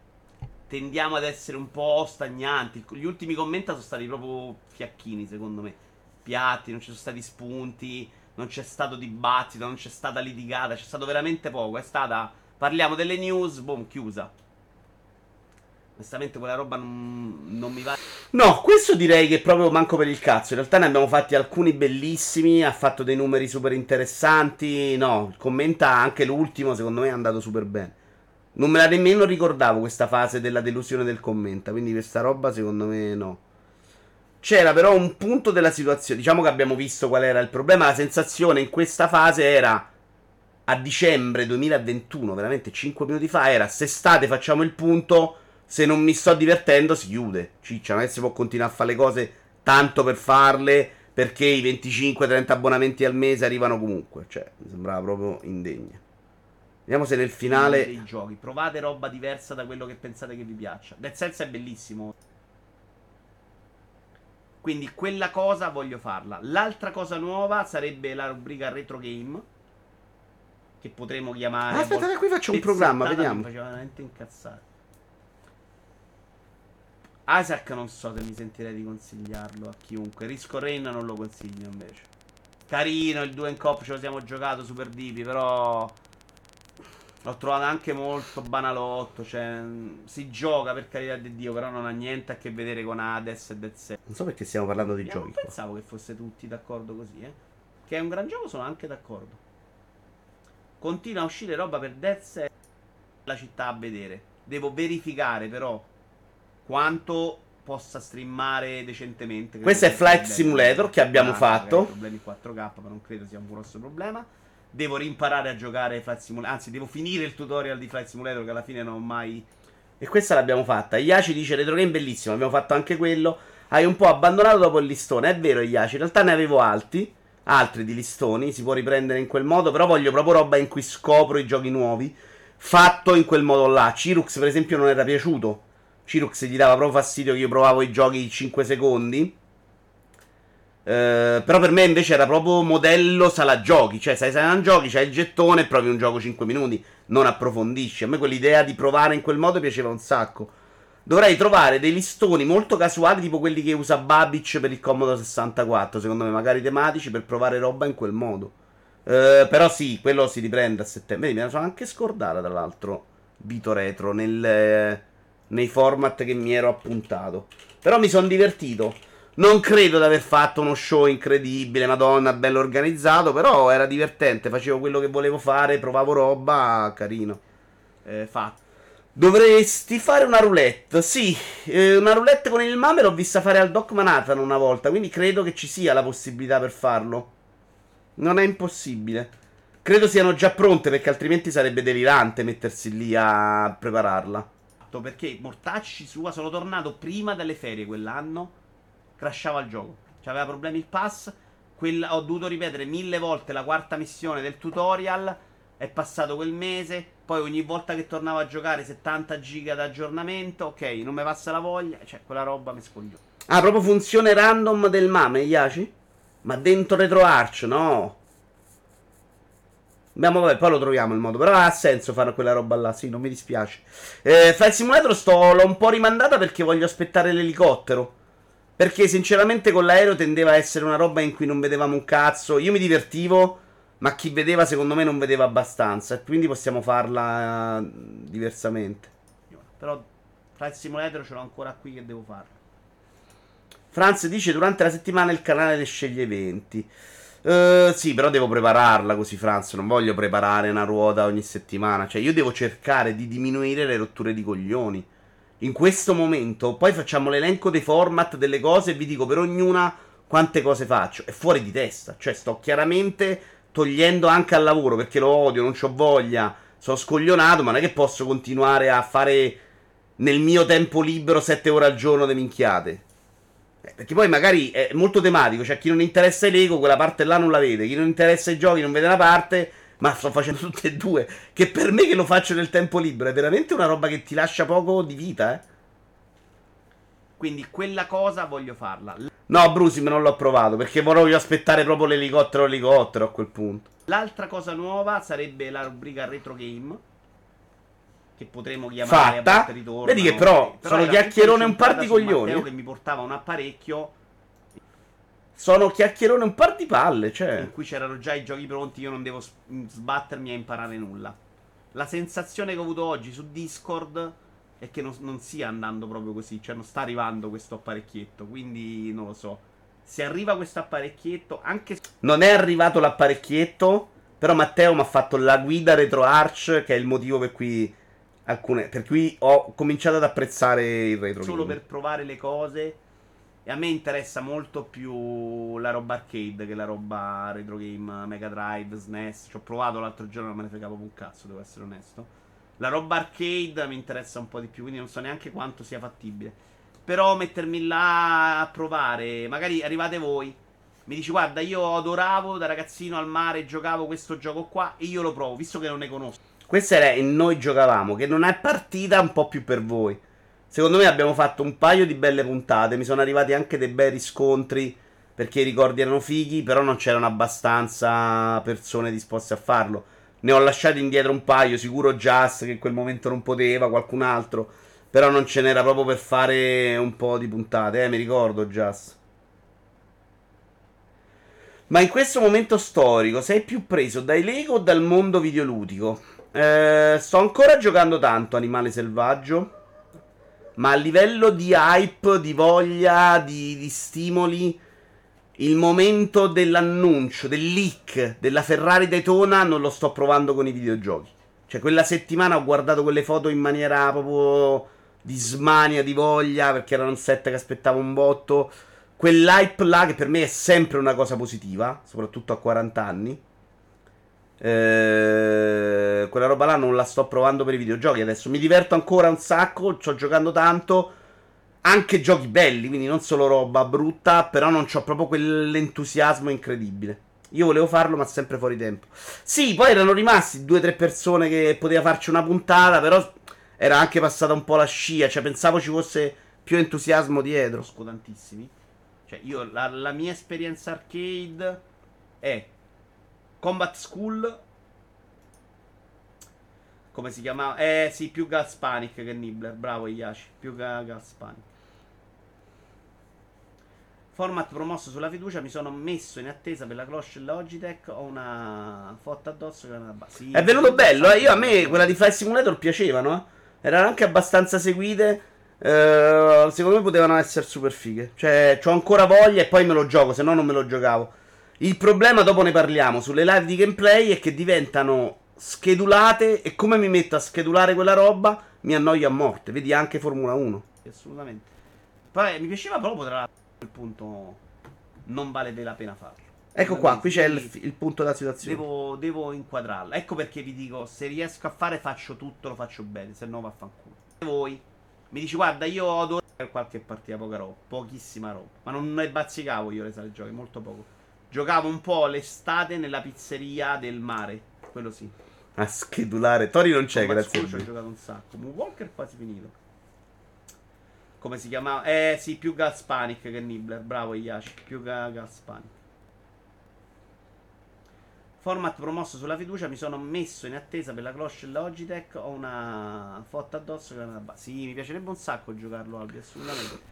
tendiamo ad essere un po' stagnanti. Gli ultimi commenti sono stati proprio fiacchini, secondo me. Piatti, non ci sono stati spunti, non c'è stato dibattito, non c'è stata litigata, c'è stato veramente poco. È stata, parliamo delle news, boom, chiusa. Onestamente quella roba non, non mi va. No, questo direi che proprio manco per il cazzo. In realtà ne abbiamo fatti alcuni bellissimi. Ha fatto dei numeri super interessanti. No, commenta anche l'ultimo. Secondo me è andato super bene. Non me la nemmeno ricordavo questa fase della delusione del commenta. Quindi questa roba secondo me no. C'era però un punto della situazione. Diciamo che abbiamo visto qual era il problema. La sensazione in questa fase era, a dicembre duemilaventuno, veramente cinque minuti fa, era: se state facciamo il punto, se non mi sto divertendo si chiude. Ciccia, non è che si può continuare a fare le cose tanto per farle, perché i venticinque trenta abbonamenti al mese arrivano comunque. Cioè, mi sembrava proprio indegna. Vediamo se nel finale... dei giochi. Provate roba diversa da quello che pensate che vi piaccia. Dead Cells è bellissimo. Quindi quella cosa voglio farla. L'altra cosa nuova sarebbe la rubrica retro game, che potremo chiamare. Ah, aspettate, qui faccio un programma, vediamo. Mi faceva veramente incazzare. Isaac non so se mi sentirei di consigliarlo a chiunque. Risco Rain non lo consiglio invece. Carino, il due in cop ce lo siamo giocato, super dipi, però l'ho trovato anche molto banalotto, cioè si gioca per carità di Dio, però non ha niente a che vedere con Hades e Dead Set. Non so perché stiamo parlando di Io giochi. Non pensavo che fosse tutti d'accordo così, eh. Che è un gran gioco, sono anche d'accordo. Continua a uscire roba per Dead Set, la città a vedere. Devo verificare però quanto possa streamare decentemente. Questo è Flight Simulator che abbiamo fatto. Problemi quattro K, ma non credo sia un grosso problema. Devo rimparare a giocare Flight Simulator. Anzi, devo finire il tutorial di Flight Simulator che alla fine non ho mai. E questa l'abbiamo fatta. Iaci dice retro game bellissimo. Abbiamo fatto anche quello. Hai un po' abbandonato dopo il listone. È vero, Iaci. In realtà ne avevo altri. Altri di listoni. Si può riprendere in quel modo. Però voglio proprio roba in cui scopro i giochi nuovi. Fatto in quel modo là. Cirux, per esempio, non era piaciuto. Cirux gli dava proprio fastidio che io provavo i giochi cinque secondi. Eh, però per me invece era proprio modello sala giochi. Cioè sai sala giochi, c'è il gettone e provi un gioco cinque minuti. Non approfondisci. A me quell'idea di provare in quel modo piaceva un sacco. Dovrei trovare dei listoni molto casuali, tipo quelli che usa Babic per il Commodore sessantaquattro. Secondo me magari tematici per provare roba in quel modo. Eh, però sì, quello si riprende a settembre. Vedi, me la sono anche scordata tra l'altro Vito Retro nel... Eh... nei format che mi ero appuntato. Però mi sono divertito. Non credo di aver fatto uno show incredibile, madonna, bello organizzato. Però era divertente, facevo quello che volevo fare, provavo roba, carino. Eh, fa. Dovresti fare una roulette. Sì, eh, una roulette con il mame l'ho vista fare al Doc Manhattan una volta. Quindi credo che ci sia la possibilità per farlo. Non è impossibile. Credo siano già pronte, perché altrimenti sarebbe delirante mettersi lì a prepararla. Perché mortacci sua, sono tornato prima dalle ferie quell'anno, crashava il gioco, c'aveva problemi il pass, quella, ho dovuto ripetere mille volte la quarta missione del tutorial, è passato quel mese, poi ogni volta che tornavo a giocare settanta giga di aggiornamento, ok, non mi passa la voglia, cioè quella roba mi scoglio. Ah, proprio funzione random del MAME, Iaci? Ma dentro RetroArch, no? Abbiamo, vabbè, poi lo troviamo il modo. Però ha senso fare quella roba là, sì, non mi dispiace. eh, Flight Simulator sto, l'ho un po' rimandata perché voglio aspettare l'elicottero. Perché sinceramente con l'aereo tendeva a essere una roba in cui non vedevamo un cazzo. Io mi divertivo, ma chi vedeva secondo me non vedeva abbastanza. E quindi possiamo farla uh, diversamente. Però Flight Simulator ce l'ho ancora qui che devo farlo. Franz dice durante la settimana il canale ne sceglie venti. Uh, sì, però devo prepararla così, Franz. Non voglio preparare una ruota ogni settimana. Cioè, io devo cercare di diminuire le rotture di coglioni in questo momento. Poi facciamo l'elenco dei format delle cose e vi dico per ognuna quante cose faccio. È fuori di testa. Cioè, sto chiaramente togliendo anche al lavoro, perché lo odio, non c'ho voglia, sono scoglionato, ma non è che posso continuare a fare nel mio tempo libero sette ore al giorno le minchiate. Perché poi magari è molto tematico, cioè chi non interessa i Lego quella parte là non la vede, chi non interessa i giochi non vede una parte, ma sto facendo tutte e due, che per me che lo faccio nel tempo libero è veramente una roba che ti lascia poco di vita, eh. Quindi quella cosa voglio farla. No, Brusim non l'ho provato perché voglio aspettare proprio l'elicottero l'elicottero a quel punto. L'altra cosa nuova sarebbe la rubrica retro game, che potremmo chiamare fatta. A parte ritorno. Vedi che però, però sono chiacchierone un par di coglioni. Teo che mi portava un apparecchio. Sono chiacchierone un par di palle, cioè. In cui c'erano già i giochi pronti, io non devo sbattermi a imparare nulla. La sensazione che ho avuto oggi su Discord è che non, non sia andando proprio così, cioè non sta arrivando questo apparecchietto, quindi non lo so. Se arriva questo apparecchietto, anche non è arrivato l'apparecchietto, però Matteo mi ha fatto la guida RetroArch, che è il motivo per cui alcune, per cui ho cominciato ad apprezzare il retro solo game. Per provare le cose, e a me interessa molto più la roba arcade che la roba retro game, Mega Drive, S N E S. Ci ho provato l'altro giorno, non me ne fregavo un cazzo, devo essere onesto. La roba arcade mi interessa un po' di più, quindi non so neanche quanto sia fattibile. Però mettermi là a provare, magari arrivate voi, mi dici guarda io adoravo da ragazzino al mare, giocavo questo gioco qua e io lo provo, visto che non ne conosco. Questa era e noi giocavamo, che non è partita un po' più per voi. Secondo me abbiamo fatto un paio di belle puntate, mi sono arrivati anche dei bei riscontri perché i ricordi erano fighi, però non c'erano abbastanza persone disposte a farlo. Ne ho lasciati indietro un paio, sicuro Jazz che in quel momento non poteva, qualcun altro, però non ce n'era proprio per fare un po' di puntate, eh, mi ricordo Jazz. Ma in questo momento storico sei più preso dai Lego o dal mondo videoludico? Eh, sto ancora giocando tanto Animale Selvaggio, ma a livello di hype, di voglia, di, di stimoli, il momento dell'annuncio, del leak della Ferrari Daytona non lo sto provando con i videogiochi. Cioè quella settimana ho guardato quelle foto in maniera proprio di smania, di voglia, perché erano un set che aspettavo un botto. Quell'hype là che per me è sempre una cosa positiva, soprattutto a quaranta anni. Eh, quella roba là non la sto provando per i videogiochi adesso. Mi diverto ancora un sacco, sto giocando tanto. Anche giochi belli, quindi non solo roba brutta, però non c'ho proprio quell'entusiasmo incredibile. Io volevo farlo, ma sempre fuori tempo. Sì, poi erano rimasti due o tre persone che poteva farci una puntata, però era anche passata un po' la scia. Cioè, pensavo ci fosse più entusiasmo dietro. Scudantissimi. Cioè, io la, la mia esperienza arcade è Combat School, come si chiamava? Eh sì, più Gas Panic che Nibbler, bravo Iaci, più ga, Gas Panic. Format promosso sulla fiducia, mi sono messo in attesa per la cloche Logitech, ho una foto addosso che è una base. Sì, è venuto bello, eh? Io a me quella di Flight Simulator piacevano, eh? Erano anche abbastanza seguite. Uh, secondo me potevano essere super fighe. Cioè, c'ho ancora voglia e poi me lo gioco, se no non me lo giocavo. Il problema, dopo ne parliamo, sulle live di gameplay è che diventano schedulate e come mi metto a schedulare quella roba mi annoio a morte. Vedi anche Formula uno. Assolutamente. Poi mi piaceva proprio, tra l'altro, a quel punto non vale la pena farlo. Ecco qua, qui c'è il, il punto della situazione. Devo, devo inquadrarla. Ecco perché vi dico, se riesco a fare faccio tutto, lo faccio bene, se no vaffanculo. E voi? Mi dici, guarda, io ho per qualche partita, poca roba, pochissima roba. Ma non ne bazzicavo io le sale giochi, molto poco. Giocavo un po' l'estate nella pizzeria del mare, quello sì. A schedulare, Tori non c'è, come grazie. Io ho giocato un sacco. Moonwalker quasi finito. Come si chiamava? Eh sì, più Gas Panic che Nibbler, bravo Iaci, più ga, Gas Panic. Format promosso sulla fiducia, mi sono messo in attesa per la cloche Logitech, ho una fotta addosso che è una base. Sì, mi piacerebbe un sacco giocarlo, Albi, assolutamente.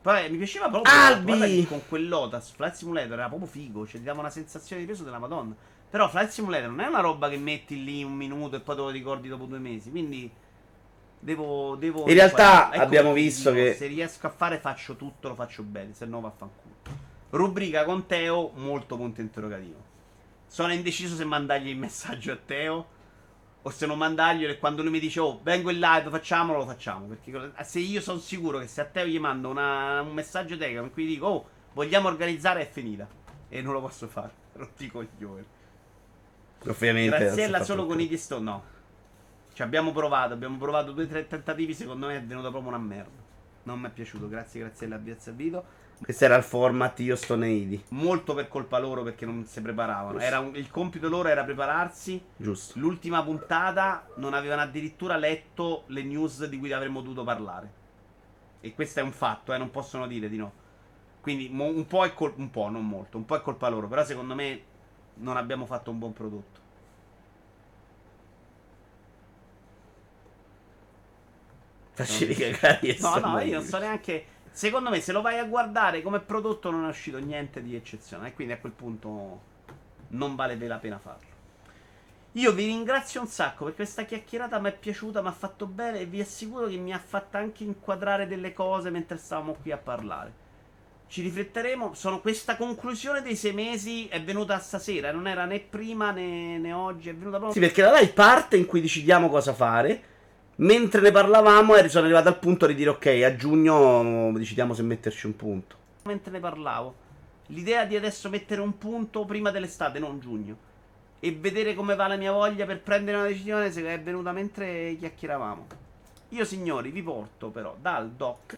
Poi mi piaceva proprio Albi! Con quel Lotus, Flight Simulator era proprio figo, cioè ti dava una sensazione di peso della Madonna. Però Flight Simulator non è una roba che metti lì un minuto e poi te lo ricordi dopo due mesi, quindi devo... devo in realtà ecco abbiamo visto dico, che... Se riesco a fare faccio tutto, lo faccio bene, se no vaffanculo. Rubrica con Teo, molto punto interrogativo. Sono indeciso se mandargli il messaggio a Teo o se non mandarglielo, e quando lui mi dice oh vengo in live facciamolo, lo facciamo, perché se io sono sicuro che se a Teo gli mando una, un messaggio Telegram in cui dico oh vogliamo organizzare è finita e non lo posso fare, rotti coglioni. Ovviamente Graziella solo tutto. Con Idi e Stone no, ci abbiamo provato, abbiamo provato due o tre tentativi, secondo me è venuta proprio una merda, non mi è piaciuto. Grazie Graziella, abbia servito. Questo era il format io Stone e Idi. Molto per colpa loro perché non si preparavano. Era un, il compito loro era prepararsi. Giusto. L'ultima puntata non avevano addirittura letto le news di cui avremmo dovuto parlare. E questo è un fatto, eh, non possono dire di no. Quindi mo, un po' è colpa, un po' non molto, un po' è colpa loro. Però secondo me non abbiamo fatto un buon prodotto. Facevi cagare. No, no, io non so neanche... Secondo me se lo vai a guardare come prodotto non è uscito niente di eccezionale, e quindi a quel punto non vale la pena farlo. Io vi ringrazio un sacco per questa chiacchierata, mi è piaciuta, mi ha fatto bene e vi assicuro che mi ha fatto anche inquadrare delle cose mentre stavamo qui a parlare. Ci rifletteremo, sono questa conclusione dei sei mesi è venuta stasera, non era né prima né, né oggi, è venuta proprio... Sì, perché la live parte in cui decidiamo cosa fare. Mentre ne parlavamo sono arrivato al punto di dire ok, a giugno decidiamo se metterci un punto. Mentre ne parlavo, l'idea di adesso mettere un punto prima dell'estate, non giugno, e vedere come va la mia voglia per prendere una decisione è venuta mentre chiacchieravamo. Io signori vi porto però dal doc.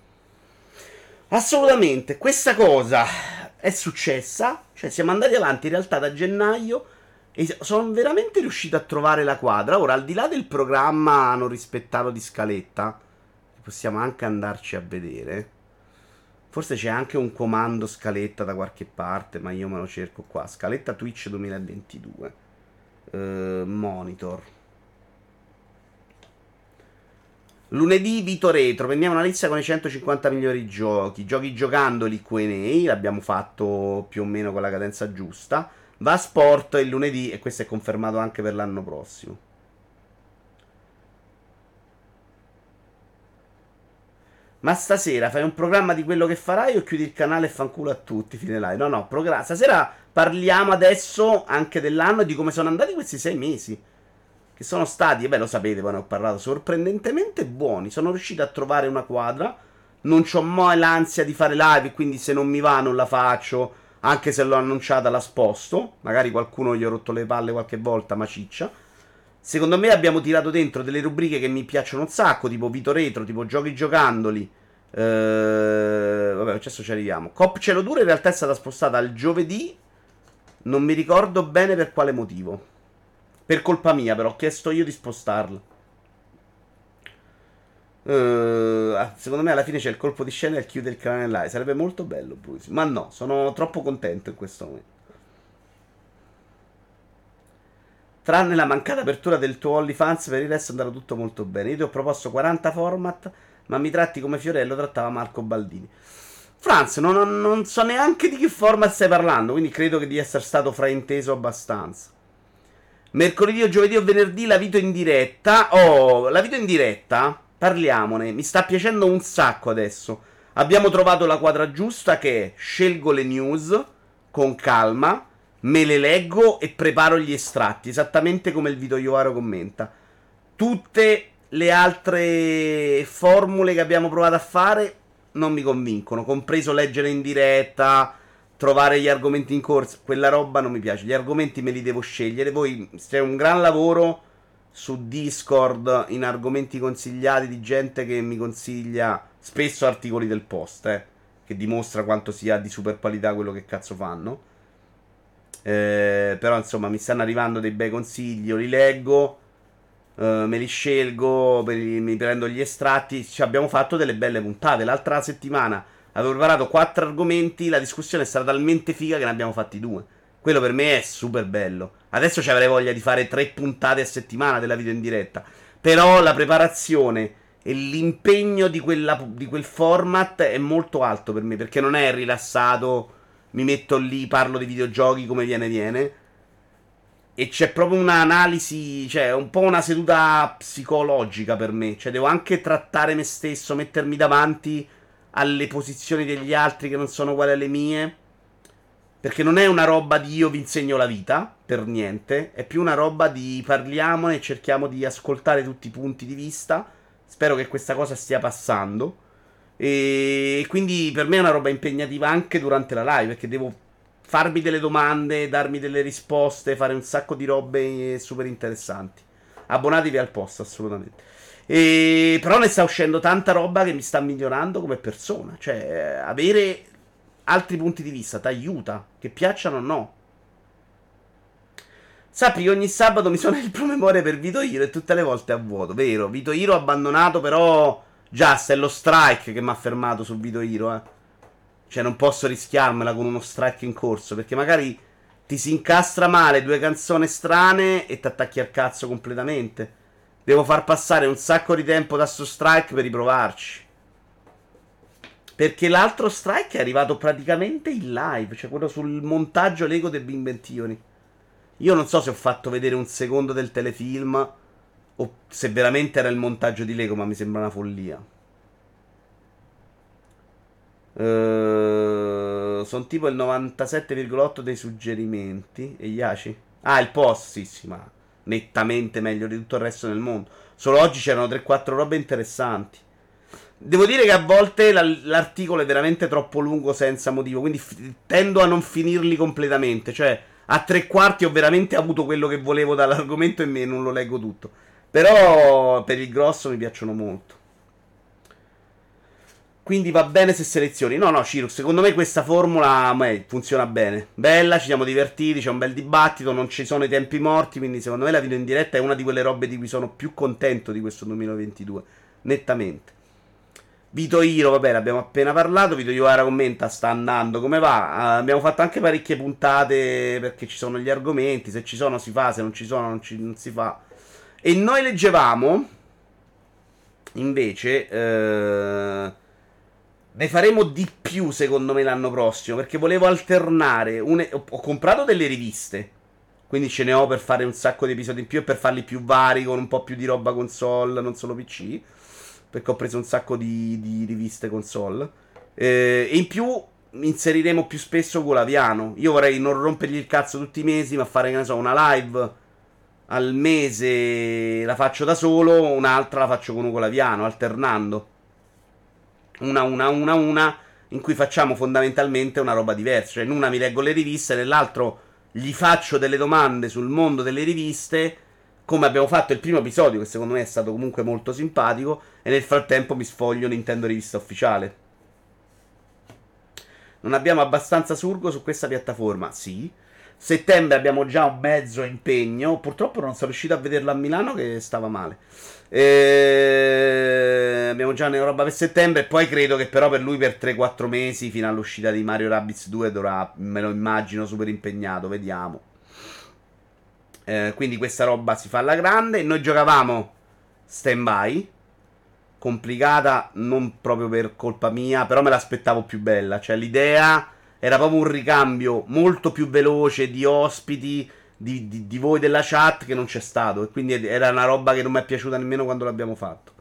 Assolutamente, questa cosa è successa, cioè siamo andati avanti in realtà da gennaio e sono veramente riuscito a trovare la quadra. Ora, al di là del programma non rispettato di scaletta, possiamo anche andarci a vedere. Forse c'è anche un comando scaletta da qualche parte, ma io me lo cerco qua. Scaletta Twitch duemilaventidue. Uh, monitor. Lunedì Vito Retro, prendiamo una lista con i centocinquanta migliori giochi. Giochi giocandoli Q and A, l'abbiamo fatto più o meno con la cadenza giusta. Va a sport il lunedì e questo è confermato anche per l'anno prossimo. Ma stasera fai un programma di quello che farai o chiudi il canale e fanculo a tutti, fine live? No, no, programma. Stasera parliamo adesso anche dell'anno e di come sono andati questi sei mesi. Che sono stati, e beh, lo sapete, poi ne ho parlato, sorprendentemente buoni. Sono riuscito a trovare una quadra. Non c'ho mai l'ansia di fare live, quindi se non mi va non la faccio. Anche se l'ho annunciata la sposto. Magari qualcuno gli ho rotto le palle qualche volta, ma ciccia. Secondo me abbiamo tirato dentro delle rubriche che mi piacciono un sacco, tipo Vito Retro, tipo Giochi Giocandoli. Eh, vabbè, adesso ci arriviamo. Cop Cielo Duro in realtà è stata spostata al giovedì, non mi ricordo bene per quale motivo. Per colpa mia, però, ho chiesto io di spostarla. Eh, secondo me alla fine c'è il colpo di scena e il chiude il canale live. Sarebbe molto bello, Bruce. Ma no, sono troppo contento in questo momento. Tranne la mancata apertura del tuo OnlyFans, per il resto è andato tutto molto bene. Io ti ho proposto quaranta format, ma mi tratti come Fiorello trattava Marco Baldini. Franz, non, non, non so neanche di che format stai parlando, quindi credo che di essere stato frainteso abbastanza. Mercoledì o giovedì o venerdì la Vito in diretta. Oh, la Vito in diretta, parliamone, mi sta piacendo un sacco adesso. Abbiamo trovato la quadra giusta che è: scelgo le news con calma, me le leggo e preparo gli estratti, esattamente come il Vito Iovaro commenta. Tutte le altre formule che abbiamo provato a fare non mi convincono, compreso leggere in diretta, trovare gli argomenti in corso, quella roba non mi piace. Gli argomenti me li devo scegliere. Voi, c'è un gran lavoro su Discord, in argomenti consigliati, di gente che mi consiglia spesso articoli del post, eh, che dimostra quanto sia di super qualità quello che cazzo fanno. Eh, però insomma mi stanno arrivando dei bei consigli, io li leggo, eh, me li scelgo, per, mi prendo gli estratti. Ci abbiamo fatto delle belle puntate. L'altra settimana avevo preparato quattro argomenti, la discussione è stata talmente figa che ne abbiamo fatti due. Quello per me è super bello. Adesso ci avrei voglia di fare tre puntate a settimana della video in diretta, però la preparazione e l'impegno di, quella, di quel format è molto alto per me, perché non è rilassato, mi metto lì, parlo di videogiochi come viene viene, e c'è proprio un'analisi, cioè un po' una seduta psicologica per me, cioè devo anche trattare me stesso, mettermi davanti alle posizioni degli altri che non sono uguali alle mie, perché non è una roba di io vi insegno la vita, per niente, è più una roba di parliamone e cerchiamo di ascoltare tutti i punti di vista. Spero che questa cosa stia passando. E quindi per me è una roba impegnativa anche durante la live, perché devo farmi delle domande, darmi delle risposte, fare un sacco di robe super interessanti. Abbonatevi al post, assolutamente. E però ne sta uscendo tanta roba che mi sta migliorando come persona. Cioè, avere altri punti di vista ti aiuta, che piacciono o no. Sappi che ogni sabato mi suona il promemoria per Vito Hero e tutte le volte a vuoto. Vero, Vito Hero abbandonato, però Jazz è lo strike che mi ha fermato su Vito Hero, eh. Cioè non posso rischiarmela con uno strike in corso, perché magari ti si incastra male due canzoni strane e ti attacchi al cazzo completamente. Devo far passare un sacco di tempo da sto strike per riprovarci, perché l'altro strike è arrivato praticamente in live, cioè quello sul montaggio Lego del Big Bang Theory. Io non so se ho fatto vedere un secondo del telefilm o se veramente era il montaggio di Lego, ma mi sembra una follia. Uh, sono tipo il novantasette virgola otto dei suggerimenti. E Iaci? Ah, il post, sì, sì, ma nettamente meglio di tutto il resto del mondo. Solo oggi c'erano tre quattro robe interessanti. Devo dire che a volte l'articolo è veramente troppo lungo senza motivo, quindi tendo a non finirli completamente. Cioè, a tre quarti ho veramente avuto quello che volevo dall'argomento e me non lo leggo tutto. Però per il grosso mi piacciono molto. Quindi va bene se selezioni. No, no, Cirux, secondo me questa formula beh, funziona bene. Bella, ci siamo divertiti, c'è un bel dibattito, non ci sono i tempi morti, quindi secondo me la video in diretta è una di quelle robe di cui sono più contento di questo duemilaventidue. Nettamente. Vito Iro, vabbè, l'abbiamo appena parlato. Vito Iovara commenta, sta andando, come va? Uh, abbiamo fatto anche parecchie puntate perché ci sono gli argomenti, se ci sono si fa, se non ci sono non, ci, non si fa. E noi leggevamo, invece, eh, ne faremo di più secondo me l'anno prossimo, perché volevo alternare, une, ho, ho comprato delle riviste, quindi ce ne ho per fare un sacco di episodi in più e per farli più vari con un po' più di roba console, non solo P C, perché ho preso un sacco di, di riviste console, eh, e in più inseriremo più spesso Golaviano. Io vorrei non rompergli il cazzo tutti i mesi, ma fare, che ne so, una live al mese la faccio da solo, un'altra la faccio con Ugo Laviano, alternando una una una una, in cui facciamo fondamentalmente una roba diversa, cioè in una mi leggo le riviste, nell'altro gli faccio delle domande sul mondo delle riviste, come abbiamo fatto il primo episodio, che secondo me è stato comunque molto simpatico, e nel frattempo mi sfoglio Nintendo Rivista Ufficiale. Non abbiamo abbastanza surgo su questa piattaforma? Sì. Settembre abbiamo già un mezzo impegno. Purtroppo non sono riuscito a vederla a Milano, che stava male. E... abbiamo già una roba per settembre. E poi credo che però per lui per tre quattro mesi, fino all'uscita di Mario Rabbids due, dovrà, me lo immagino, super impegnato. Vediamo. E quindi questa roba si fa alla grande. Noi giocavamo Stand By, complicata non proprio per colpa mia, però me l'aspettavo più bella. Cioè l'idea era proprio un ricambio molto più veloce di ospiti, di, di, di voi della chat, che non c'è stato. E quindi era una roba che non mi è piaciuta nemmeno quando l'abbiamo fatto.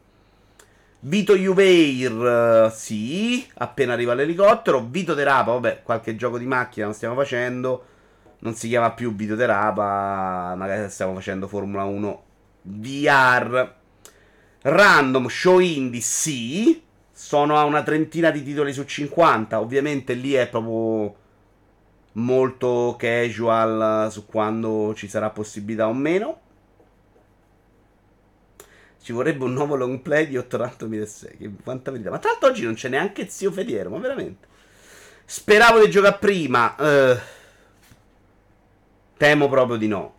Vito Juveir, sì, appena arriva l'elicottero. Vito Terapa, vabbè, qualche gioco di macchina non stiamo facendo. Non si chiama più Vito Terapa, magari stiamo facendo Formula uno V R. Random, Show Indie, sì. Sono a una trentina di titoli su cinquanta. Ovviamente lì è proprio molto casual su quando ci sarà possibilità o meno. Ci vorrebbe un nuovo long play di ottocentoottantamila. Quanta verità. Ma tra l'altro oggi non c'è neanche Zio Fediero, ma veramente. Speravo di giocare prima. Eh, temo proprio di no.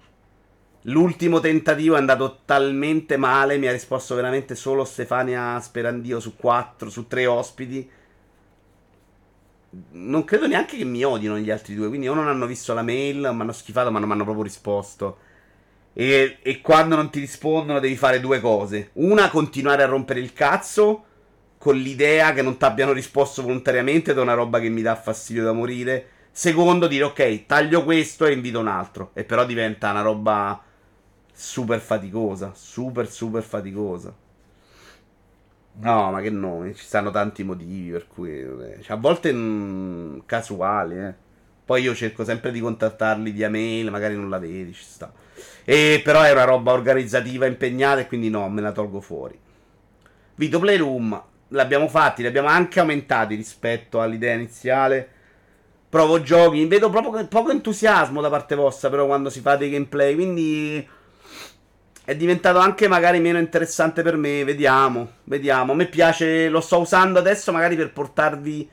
L'ultimo tentativo è andato talmente male, mi ha risposto veramente solo Stefania Sperandio su quattro, su tre ospiti. Non credo neanche che mi odino gli altri due, quindi o non hanno visto la mail, mi hanno schifato, ma non mi hanno proprio risposto. E, e quando non ti rispondono devi fare due cose. Una, continuare a rompere il cazzo con l'idea che non ti abbiano risposto volontariamente ed è una roba che mi dà fastidio da morire. Secondo, dire ok, taglio questo e invito un altro. E però diventa una roba... super faticosa, super super faticosa. No, ma che nome, ci stanno tanti motivi per cui, cioè, a volte mh, casuali, eh. Poi io cerco sempre di contattarli via mail, magari non la vedi, ci sta. E però è una roba organizzativa, impegnata, e quindi no, me la tolgo fuori. Vito Playroom, l'abbiamo fatti, li abbiamo anche aumentati rispetto all'idea iniziale. Provo giochi, vedo proprio poco entusiasmo da parte vostra però quando si fa dei gameplay, quindi è diventato anche magari meno interessante per me. Vediamo, vediamo. A me piace, lo sto usando adesso magari per portarvi...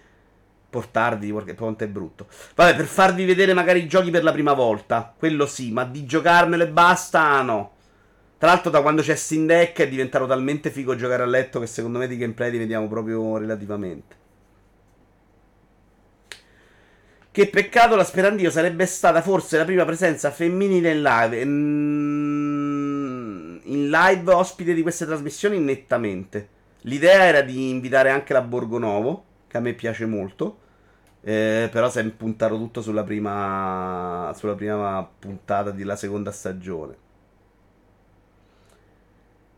Portarvi, perché quanto è brutto. Vabbè, per farvi vedere magari i giochi per la prima volta. Quello sì, ma di giocarmelo e basta, no. Tra l'altro da quando c'è Steam Deck è diventato talmente figo giocare a letto che secondo me di gameplay li vediamo proprio relativamente. Che peccato, la Sperandio sarebbe stata forse la prima presenza femminile in live. Ehm... In live ospite di queste trasmissioni nettamente. L'idea era di invitare anche la Borgonovo, che a me piace molto, eh, però si è puntato tutto sulla prima sulla prima puntata della seconda stagione.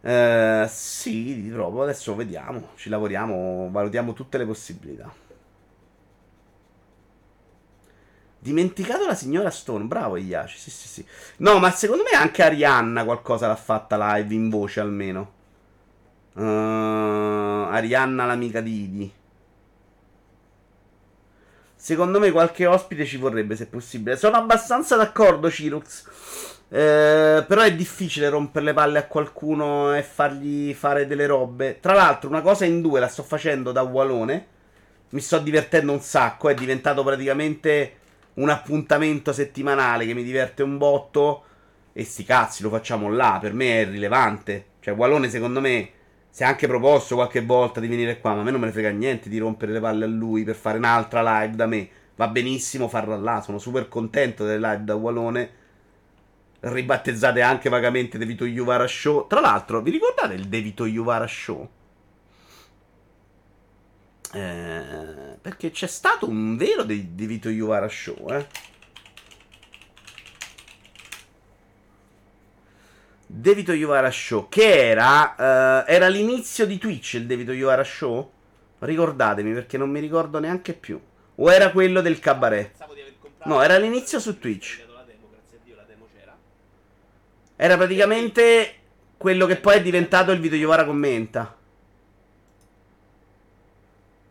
Eh, sì, di proprio. Adesso vediamo, ci lavoriamo, valutiamo tutte le possibilità. Dimenticato la signora Stone, bravo Iaci, sì sì sì. No, ma secondo me anche Arianna qualcosa l'ha fatta live, in voce almeno. uh, Arianna l'amica di Idi. Secondo me qualche ospite ci vorrebbe, se possibile. Sono abbastanza d'accordo, Cirux, eh, però è difficile rompere le palle a qualcuno e fargli fare delle robe. Tra l'altro una cosa in due la sto facendo da Wallone. Mi sto divertendo un sacco, è diventato praticamente... un appuntamento settimanale che mi diverte un botto. E sti cazzi, lo facciamo là. Per me è rilevante. Cioè Wallone secondo me si è anche proposto qualche volta di venire qua, ma a me non me ne frega niente di rompere le palle a lui per fare un'altra live da me. Va benissimo farla là, sono super contento delle live da Wallone, ribattezzate anche vagamente De Vito Iuvara Show. Tra l'altro, vi ricordate il De Vito Iuvara Show? Eh, perché c'è stato un vero De, De Vito Iuvara Show, eh? De Vito Iuvara Show, che era, eh, era l'inizio di Twitch, il De Vito Iuvara Show? Ricordatemi, perché non mi ricordo neanche più. O era quello del cabaret? No, era l'inizio su Twitch. Era praticamente quello che poi è diventato il Vito Iuvara Commenta.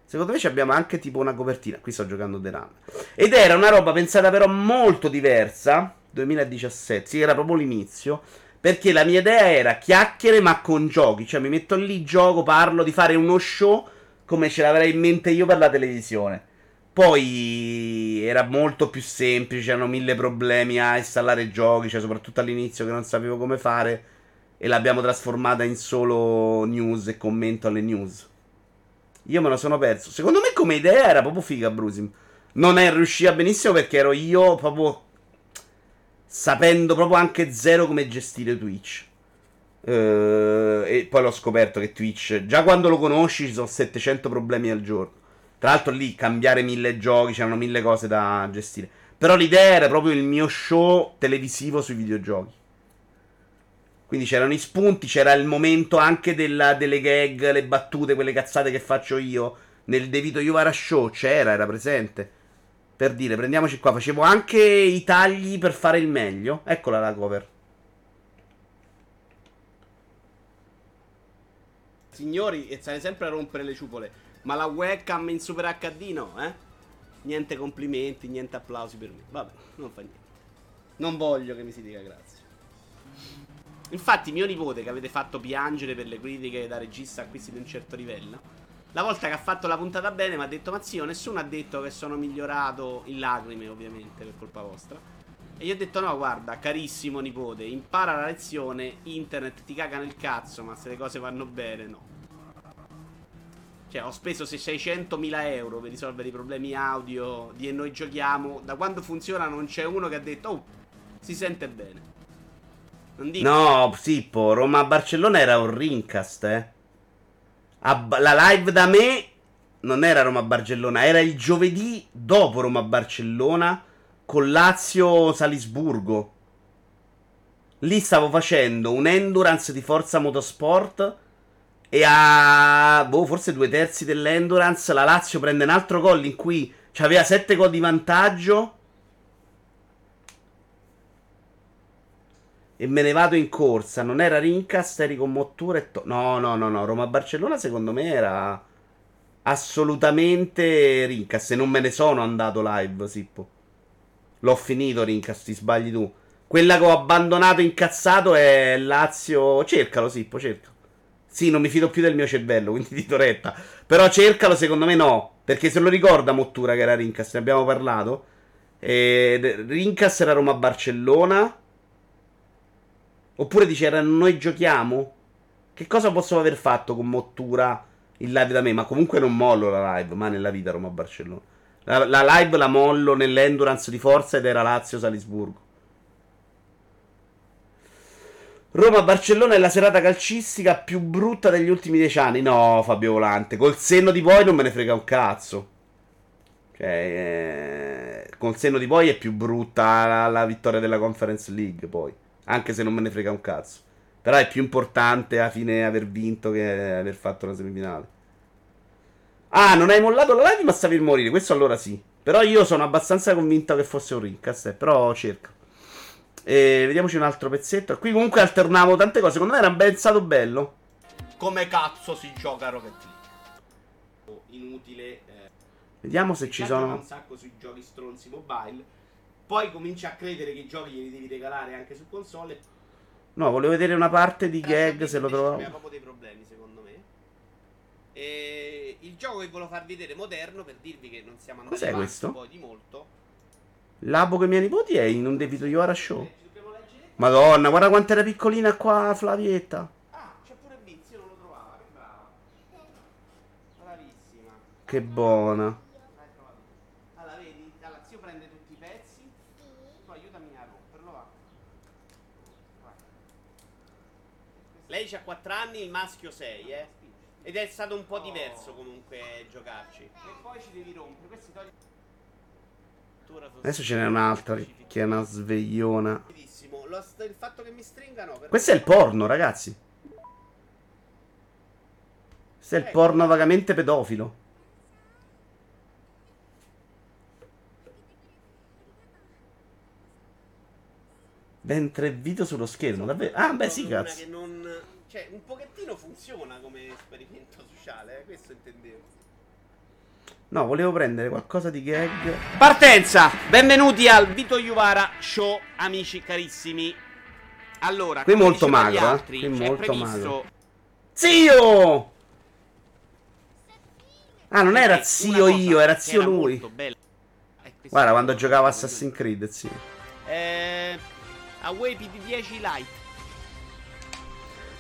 Secondo me ci abbiamo anche tipo una copertina. Qui sto giocando The Run. Ed era una roba pensata però molto diversa. duemiladiciassette, sì, era proprio l'inizio. Perché la mia idea era chiacchiere ma con giochi. Cioè mi metto lì, gioco, parlo di fare uno show come ce l'avrei in mente io per la televisione. Poi era molto più semplice, c'erano mille problemi a installare giochi, cioè soprattutto all'inizio che non sapevo come fare, e l'abbiamo trasformata in solo news e commento alle news. Io me lo sono perso. Secondo me come idea era proprio figa, Brusim. Non è riuscita benissimo perché ero io proprio sapendo proprio anche zero come gestire Twitch. E poi l'ho scoperto che Twitch, già quando lo conosci ci sono settecento problemi al giorno. Tra l'altro lì cambiare mille giochi, c'erano mille cose da gestire. Però l'idea era proprio il mio show televisivo sui videogiochi. Quindi c'erano i spunti, c'era il momento anche della, delle gag, le battute, quelle cazzate che faccio io. Nel De Vito Iuvara Show c'era, era presente. Per dire, prendiamoci qua, facevo anche i tagli per fare il meglio. Eccola la cover. Signori, e stai sempre a rompere le ciupole. Ma la webcam in Super acca di no, eh? Niente complimenti, niente applausi per me. Vabbè, non fa niente. Non voglio che mi si dica grazie. Infatti mio nipote, che avete fatto piangere per le critiche da regista acquisti di un certo livello, la volta che ha fatto la puntata bene mi ha detto: ma zio, nessuno ha detto che sono migliorato, in lacrime ovviamente, per colpa vostra. E gli ho detto: no, guarda, carissimo nipote, impara la lezione, internet ti caga nel cazzo, ma se le cose vanno bene, no. Cioè, ho speso seicentomila euro per risolvere i problemi audio di E Noi Giochiamo. Da quando funziona non c'è uno che ha detto: oh, si sente bene. Non dico. No, Sippo, Roma-Barcellona era un rincast, eh. A, la live da me non era Roma-Barcellona, era il giovedì dopo Roma-Barcellona con Lazio-Salisburgo. Lì stavo facendo un endurance di Forza Motorsport. E a boh, forse due terzi dell'endurance la Lazio prende un altro gol in cui c'aveva sette gol di vantaggio. E me ne vado in corsa. Non era rincast, eri con Mottura e to- No, no, no, no. Roma-Barcellona secondo me era assolutamente rincast. E non me ne sono andato live, Sippo. L'ho finito rincast, ti sbagli tu. Quella che ho abbandonato incazzato è Lazio. Cercalo, Sippo, cercalo. Sì, non mi fido più del mio cervello, quindi di toretta. Però cercalo, secondo me no. Perché se lo ricorda Mottura che era rincast, ne abbiamo parlato. E... rincast era Roma-Barcellona. Oppure dice: era Noi Giochiamo. Che cosa posso aver fatto con Mottura in live da me? Ma comunque non mollo la live, ma nella vita Roma-Barcellona. La, la live la mollo nell'endurance di Forza ed era Lazio-Salisburgo. Roma-Barcellona è la serata calcistica più brutta degli ultimi dieci anni. No, Fabio Volante, col senno di poi non me ne frega un cazzo. Cioè, eh, col senno di poi è più brutta la, la vittoria della Conference League, poi. Anche se non me ne frega un cazzo. Però è più importante alla fine aver vinto che aver fatto la semifinale. Ah, non hai mollato la live ma stavi per morire, questo allora sì. Però io sono abbastanza convinto che fosse un rincast, eh, però cerca. E vediamoci un altro pezzetto. Qui comunque alternavo tante cose. Secondo me era pensato bello. Come cazzo si gioca a Rocket League? Inutile. Eh. Vediamo se ci sono un sacco sui giochi stronzi mobile. Poi comincia a credere che i giochi li devi regalare anche su console. No, volevo vedere una parte di gag se lo trovavo. Aveva proprio dei problemi, secondo me. E il gioco che volevo far vedere moderno per dirvi che non siamo andati avanti poi di molto. L'abo che mia nipoti è in un De Vito Iuvara Show. Madonna, guarda quanto era piccolina qua Flavietta. Ah, c'è pure Vizio, non lo trovava. Che buona. Allora vedi, la Lazio prende tutti i pezzi. Tu aiutami a romperlo, va. Lei c'ha quattro anni, il maschio sei, eh. Ed è stato un po' diverso comunque giocarci. E poi ci devi rompere, questi togli. Adesso ce n'è un'altra che è una svegliona. Il fatto che mi stringano. Questo è il porno, ragazzi. Questo è il porno vagamente pedofilo. Ben tre video sullo schermo, davvero? Ah, beh, sì, cazzo. Cioè, un pochettino funziona come esperimento sociale, eh? Questo intendevo. No, volevo prendere qualcosa di gag. Partenza! Benvenuti al Vito Iuvara Show, amici carissimi. Allora, qui molto magro, altri, qui molto previsto... magro. Zio! Ah, non era zio io, era zio era lui. Guarda, quando giocavo Assassin's Creed, zio. Eh, Away P D dieci Lite.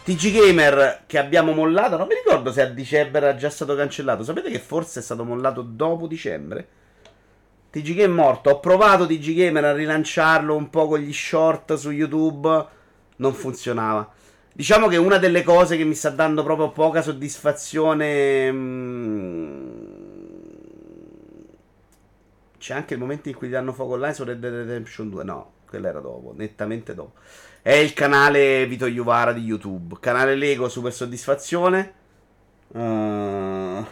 T G Gamer che abbiamo mollato, non mi ricordo se a dicembre era già stato cancellato. Sapete che forse è stato mollato dopo dicembre? T G Gamer è morto. Ho provato T G Gamer a rilanciarlo un po' con gli short su YouTube. Non funzionava. Diciamo che una delle cose che mi sta dando proprio poca soddisfazione. C'è anche il momento in cui gli danno fuoco online su Red Dead Redemption due. No, quello era dopo, nettamente dopo. È il canale Vito Iuvara di YouTube. Canale Lego, super soddisfazione. Uh,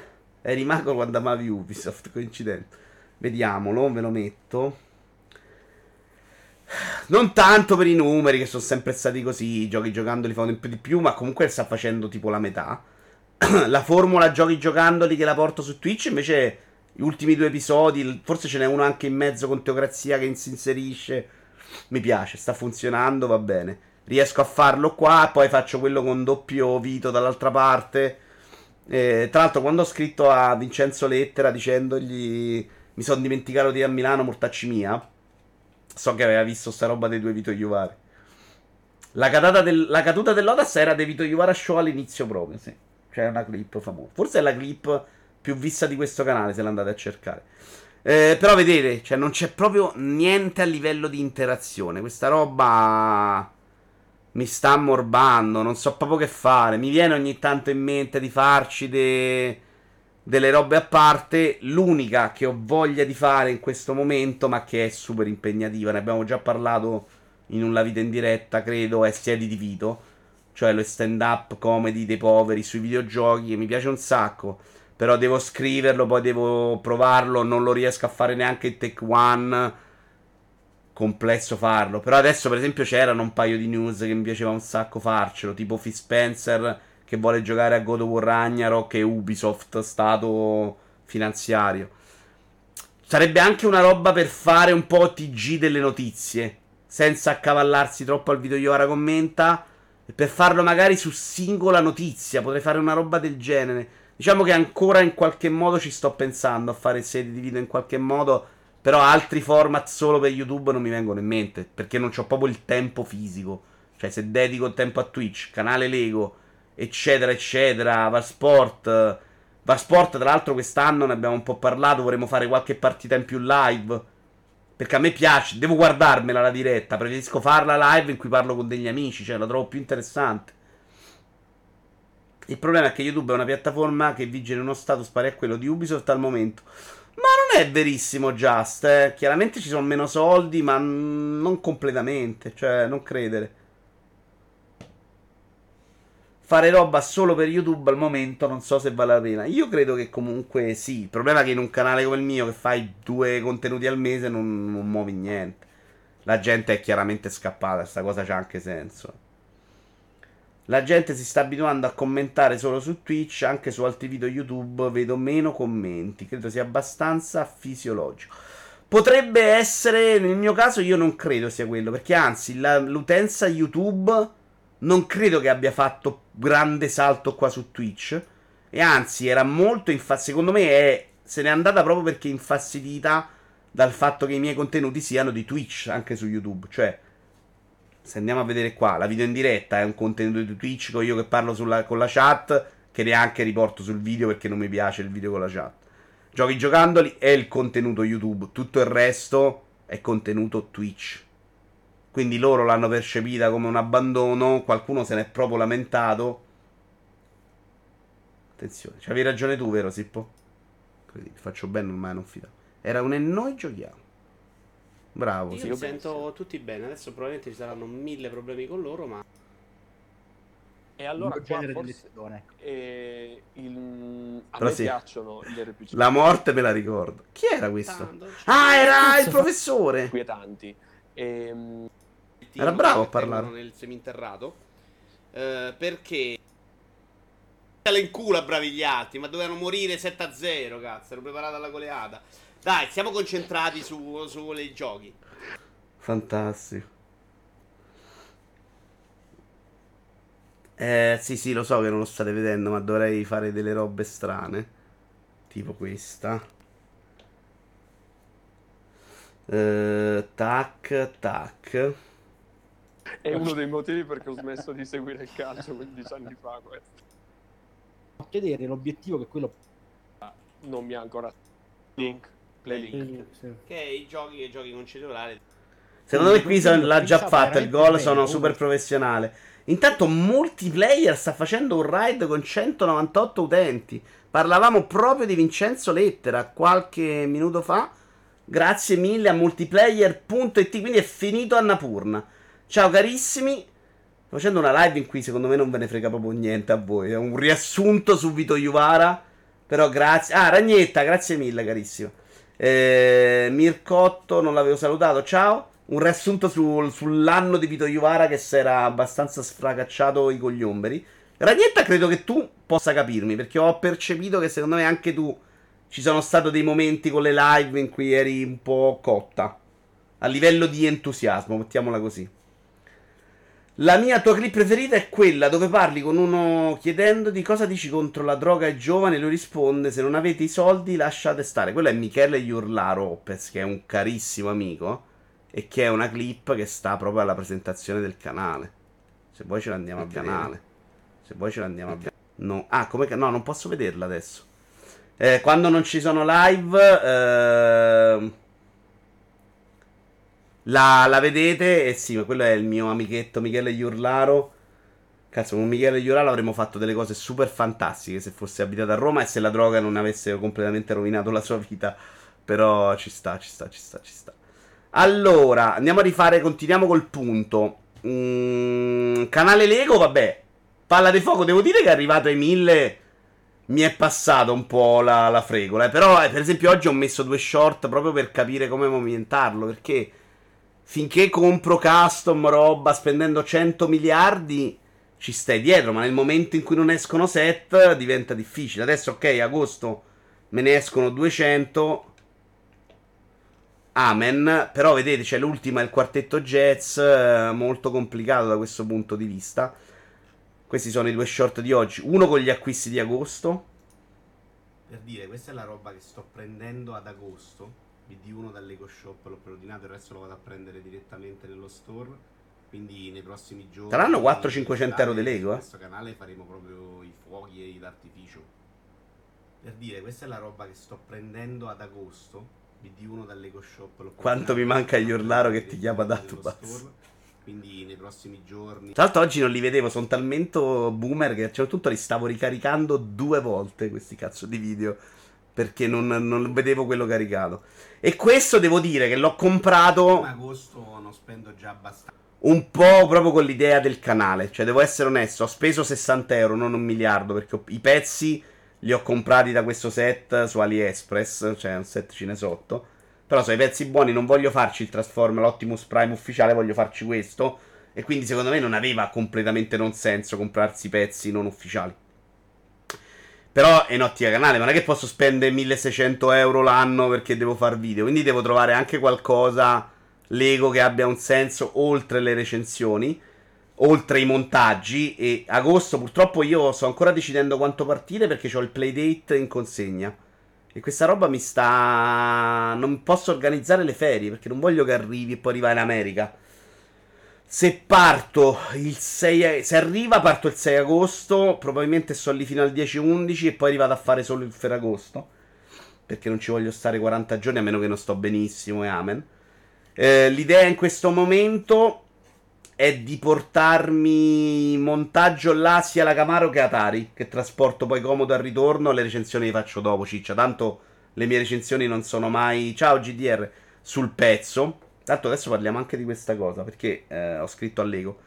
è rimasto quando amavi Ubisoft, coincidente. Vediamolo, ve lo metto. Non tanto per i numeri, che sono sempre stati così. I giochi giocandoli fanno di più, ma comunque sta facendo tipo la metà. La formula giochi giocandoli che la porto su Twitch, invece gli ultimi due episodi, forse ce n'è uno anche in mezzo con Teocrazia che si inserisce... Mi piace, sta funzionando, va bene. Riesco a farlo qua, poi faccio quello con doppio Vito dall'altra parte. eh, Tra l'altro quando ho scritto a Vincenzo Lettera dicendogli mi sono dimenticato di a Milano, mortacci mia, so che aveva visto sta roba dei due Vito Iuvara. La, del, la caduta dell'Odas era dei Vito Iuvara Show all'inizio proprio, sì. C'è una clip famosa, forse è la clip più vista di questo canale se l'andate a cercare. Eh, però vedete, cioè non c'è proprio niente a livello di interazione. Questa roba mi sta ammorbando, non so proprio che fare. Mi viene ogni tanto in mente di farci de... delle robe a parte. L'unica che ho voglia di fare in questo momento, ma che è super impegnativa, ne abbiamo già parlato in una vita in diretta, credo, è Siedi di Vito. Cioè lo stand up comedy dei poveri sui videogiochi, che mi piace un sacco. Però devo scriverlo, poi devo provarlo, non lo riesco a fare neanche in Take One, complesso farlo. Però adesso per esempio c'erano un paio di news che mi piaceva un sacco farcelo, tipo Phil Spencer che vuole giocare a God of War Ragnarok e Ubisoft stato finanziario. Sarebbe anche una roba per fare un po' T G delle notizie, senza accavallarsi troppo al Vito Iuvara commenta, e per farlo magari su singola notizia, potrei fare una roba del genere. Diciamo che ancora in qualche modo ci sto pensando a fare serie di video in qualche modo, però altri format solo per YouTube non mi vengono in mente, perché non c'ho proprio il tempo fisico. Cioè se dedico tempo a Twitch, canale Lego, eccetera eccetera, Varsport. Varsport tra l'altro quest'anno ne abbiamo un po' parlato, vorremmo fare qualche partita in più live, perché a me piace, devo guardarmela la diretta, preferisco farla live in cui parlo con degli amici, cioè la trovo più interessante. Il problema è che YouTube è una piattaforma che vige in uno status pari a quello di Ubisoft al momento. Ma non è verissimo, Just. Eh. Chiaramente ci sono meno soldi, ma non completamente. Cioè, non credere. Fare roba solo per YouTube al momento non so se vale la pena. Io credo che comunque sì. Il problema è che in un canale come il mio, che fai due contenuti al mese, non, non muovi niente. La gente è chiaramente scappata. Sta cosa c'ha anche senso. La gente si sta abituando a commentare solo su Twitch, anche su altri video YouTube vedo meno commenti, credo sia abbastanza fisiologico. Potrebbe essere, nel mio caso io non credo sia quello, perché anzi la, l'utenza YouTube non credo che abbia fatto grande salto qua su Twitch, e anzi era molto infastidita, secondo me è, se n'è andata proprio perché infastidita dal fatto che i miei contenuti siano di Twitch anche su YouTube, cioè... Se andiamo a vedere qua, la video in diretta è un contenuto di Twitch con io che parlo sulla, con la chat, che neanche riporto sul video perché non mi piace il video con la chat. Giochi giocandoli è il contenuto YouTube, tutto il resto è contenuto Twitch. Quindi loro l'hanno percepita come un abbandono, qualcuno se n'è proprio lamentato. Attenzione, c'avevi ragione tu, vero Sippo? Credimi, faccio bene ormai, non fido. Era un e noi giochiamo. Bravo. Io Sippo. Io sento tutti bene, adesso probabilmente ci saranno mille problemi con loro, ma... E allora qua forse eh, il... a Però me sì. piacciono gli R P G. La morte me la ricordo. Chi era questo? Tanto, cioè... Ah, era il professore. Inquietanti. Ehm... Era bravo a parlare. Nel seminterrato eh, perché le in culo a bravi gli altri, ma dovevano morire sette a zero, cazzo, ero preparato alla goleata. Dai, siamo concentrati su sui giochi. Fantastico. Eh, sì, sì, lo so che non lo state vedendo, ma dovrei fare delle robe strane. Tipo questa. Eh, tac, tac. È uno dei motivi perché ho smesso di seguire il calcio quindici anni fa, questo. A vedere l'obiettivo che quello... Ah, non mi ha ancora... Link, Play Link. Play Link sì. Che è i giochi che giochi con cellulare. Secondo me qui son, l'ha già fatta il gol, sono super professionale. Intanto Multiplayer sta facendo un raid con centonovantotto utenti. Parlavamo proprio di Vincenzo Lettera qualche minuto fa. Grazie mille a Multiplayer punto it. Quindi è finito Annapurna. Ciao carissimi. Sto facendo una live in cui secondo me non ve ne frega proprio niente a voi. È un riassunto su Vito Iuvara. Però grazie. Ah, Ragnetta, grazie mille carissimo. eh, Mircotto, non l'avevo salutato. Ciao. Un riassunto sul, sull'anno di Vito Iuvara che si era abbastanza sfracacciato i cogliomberi. Ragnetta, credo che tu possa capirmi, perché ho percepito che secondo me anche tu ci sono stati dei momenti con le live in cui eri un po' cotta. A livello di entusiasmo, mettiamola così. La mia tua clip preferita è quella dove parli con uno chiedendoti cosa dici contro la droga ai giovani e lui risponde: se non avete i soldi lasciate stare. Quello è Michele Yurlaro, che è un carissimo amico. E che è una clip che sta proprio alla presentazione del canale. Se vuoi ce l'andiamo okay. al canale. Se vuoi ce l'andiamo okay. al canale. No. Ah, come ca- no, non posso vederla adesso. Eh, quando non ci sono live, eh, la, la vedete. E eh sì, ma quello è il mio amichetto Michele Yurlaro. Cazzo, con Michele Yurlaro avremmo fatto delle cose super fantastiche se fosse abitato a Roma e se la droga non avesse completamente rovinato la sua vita. Però ci sta, ci sta, ci sta, ci sta. Allora, andiamo a rifare, continuiamo col punto. Mm, canale Lego, vabbè. Palla di fuoco, devo dire che è arrivato ai mille. Mi è passata un po' la, la fregola. Eh. Però, eh, per esempio, oggi ho messo due short proprio per capire come movimentarlo. Perché finché compro custom, roba, spendendo cento miliardi, ci stai dietro. Ma nel momento in cui non escono set, diventa difficile. Adesso, ok, agosto me ne escono duecento... Amen, però vedete c'è l'ultima, il quartetto jazz, eh, molto complicato da questo punto di vista. Questi sono i due short di oggi, uno con gli acquisti di agosto. Per dire, questa è la roba che sto prendendo ad agosto. V D uno dall'Eco Shop l'ho preordinato, il resto lo vado a prendere direttamente nello store. Quindi nei prossimi giorni saranno quattrocento cinquecento euro di Lego. Eh? In questo canale faremo proprio i fuochi d'artificio. Per dire, questa è la roba che sto prendendo ad agosto. V D uno dall'Eco Shop. Quanto mi manca gli Orlaro che ti chiama da Tubas. Quindi nei prossimi giorni. Tra l'altro oggi non li vedevo, sono talmente boomer che a un certo punto li stavo ricaricando due volte questi cazzo di video. Perché non, non vedevo quello caricato. E questo devo dire che l'ho comprato. In agosto non spendo già abbastanza. Un po' proprio con l'idea del canale. Cioè, devo essere onesto, ho speso sessanta euro, non un miliardo. Perché ho, i pezzi. Li ho comprati da questo set su AliExpress, cioè un set cinesotto. Però sono i pezzi buoni, non voglio farci il Transform, l'Optimus Prime ufficiale, voglio farci questo. E quindi secondo me non aveva completamente non senso comprarsi pezzi non ufficiali. Però è in ottica canale, ma non è che posso spendere milleseicento euro l'anno perché devo far video. Quindi devo trovare anche qualcosa Lego che abbia un senso oltre le recensioni, oltre i montaggi. E agosto purtroppo io sto ancora decidendo quanto partire perché ho il playdate in consegna e questa roba mi sta... non posso organizzare le ferie perché non voglio che arrivi e poi arriva in America. Se parto il sei, se arriva parto il sei agosto, probabilmente sto lì fino al dieci undici e poi arrivato a fare solo il Ferragosto. perché non ci voglio stare quaranta giorni a meno che non sto benissimo e amen. Eh, l'idea in questo momento è di portarmi in montaggio là sia la Camaro che Atari, che trasporto poi comodo al ritorno. Le recensioni le faccio dopo, ciccia, tanto le mie recensioni non sono mai ciao G D R sul pezzo. Tanto adesso parliamo anche di questa cosa, perché eh, ho scritto all'Ego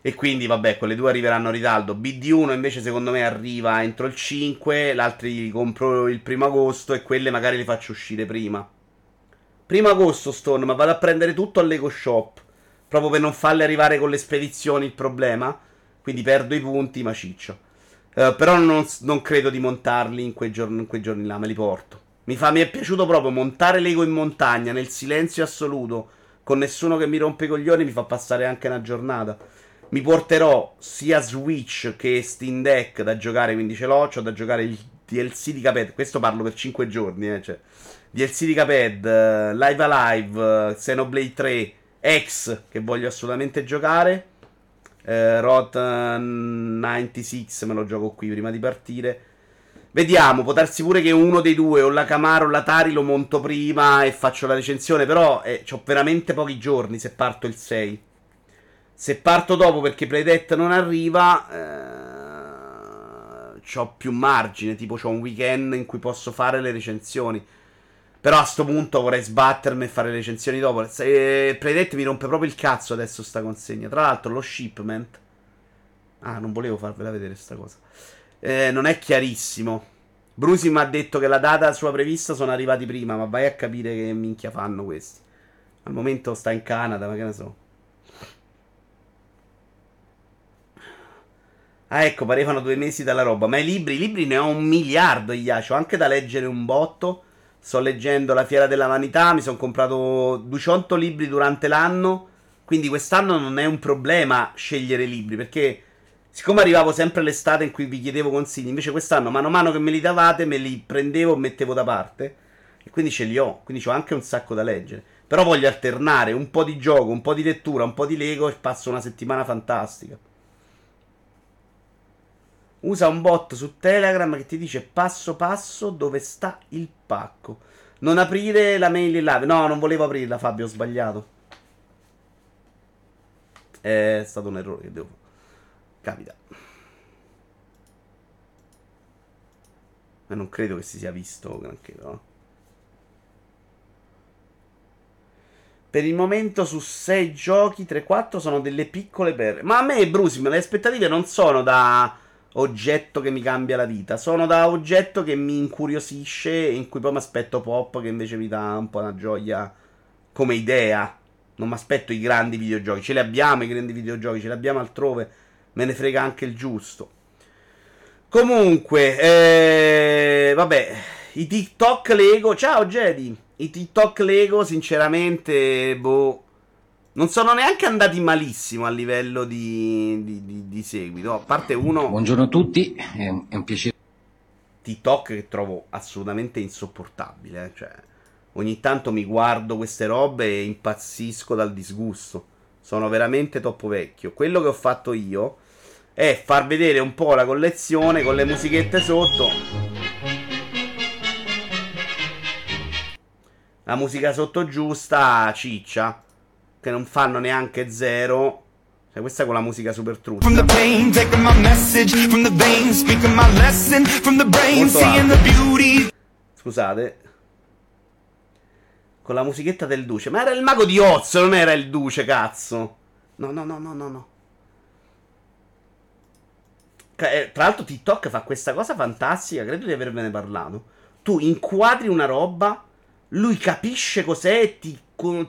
e quindi vabbè, quelle due arriveranno in ritardo. B D uno invece secondo me arriva entro il cinque, l'altro li compro il primo agosto e quelle magari le faccio uscire prima. Primo agosto Stone, ma vado a prendere tutto all'Ego Shop, proprio per non farle arrivare con le spedizioni il problema, quindi perdo i punti ma ciccio. Eh, però non, non credo di montarli in quei, giorni, in quei giorni là, me li porto. Mi, fa, mi è piaciuto proprio montare l'Ego in montagna, nel silenzio assoluto, con nessuno che mi rompe i coglioni, mi fa passare anche una giornata. Mi porterò sia Switch che Steam Deck da giocare, quindi ce l'ho, c'ho da giocare il D L C di Cuphead, questo parlo per cinque giorni, eh, cioè. D L C di Cuphead, uh, Live Alive, uh, Xenoblade tre, X, che voglio assolutamente giocare, eh, Rotten novantasei me lo gioco qui prima di partire. Vediamo, può darsi pure che uno dei due, o la Camaro o la Atari, lo monto prima e faccio la recensione. Però eh, ho veramente pochi giorni se parto il sei. Se parto dopo perché Playtest non arriva, eh, ho più margine, tipo ho un weekend in cui posso fare le recensioni. Però a sto punto vorrei sbattermi e fare le recensioni dopo. Eh, Predette mi rompe proprio il cazzo adesso sta consegna. Tra l'altro lo shipment... Ah, non volevo farvela vedere sta cosa. Eh, non è chiarissimo. Brusim ha detto che la data sua prevista sono arrivati prima, ma vai a capire che minchia fanno questi. Al momento sta in Canada, ma che ne so. Ah, ecco, parevano due mesi dalla roba. Ma i libri, i libri ne ho un miliardo, Iaci. Ho anche da leggere un botto. Sto leggendo La Fiera della Vanità, mi sono comprato diciotto libri durante l'anno, quindi quest'anno non è un problema scegliere libri, perché siccome arrivavo sempre l'estate in cui vi chiedevo consigli, invece quest'anno mano a mano che me li davate me li prendevo e mettevo da parte, e quindi ce li ho, quindi ho anche un sacco da leggere. Però voglio alternare un po' di gioco, un po' di lettura, un po' di Lego e passo una settimana fantastica. Usa un bot su Telegram che ti dice passo passo dove sta il pacco. Non aprire la mail in live. No, non volevo aprirla, Fabio, ho sbagliato. È stato un errore che devo... Capita. Ma non credo che si sia visto granché, no? Per il momento su sei giochi, tre quattro sono delle piccole perle. Ma a me, Brusim, le aspettative non sono da... oggetto che mi cambia la vita, sono da oggetto che mi incuriosisce e in cui poi mi aspetto pop che invece mi dà un po' una gioia come idea. Non mi aspetto i grandi videogiochi, ce li abbiamo i grandi videogiochi, ce li abbiamo altrove, me ne frega anche il giusto. Comunque eh, vabbè, i TikTok Lego, ciao Jedi, i TikTok Lego sinceramente boh, non sono neanche andati malissimo a livello di, di, di, di seguito, a parte uno... Buongiorno a tutti, è un, è un piacere... TikTok che trovo assolutamente insopportabile, eh? Cioè, ogni tanto mi guardo queste robe e impazzisco dal disgusto, sono veramente troppo vecchio. Quello che ho fatto io è far vedere un po' la collezione con le musichette sotto... La musica sotto giusta, ciccia... Che non fanno neanche zero. Cioè, questa è con la musica super trutta. Molto alta. Scusate. Con la musichetta del Duce. Ma era il mago di Oz, non era il Duce, cazzo. No, no, no, no, no, no. Tra l'altro TikTok fa questa cosa fantastica, credo di avervene parlato. Tu inquadri una roba, lui capisce cos'è e ti,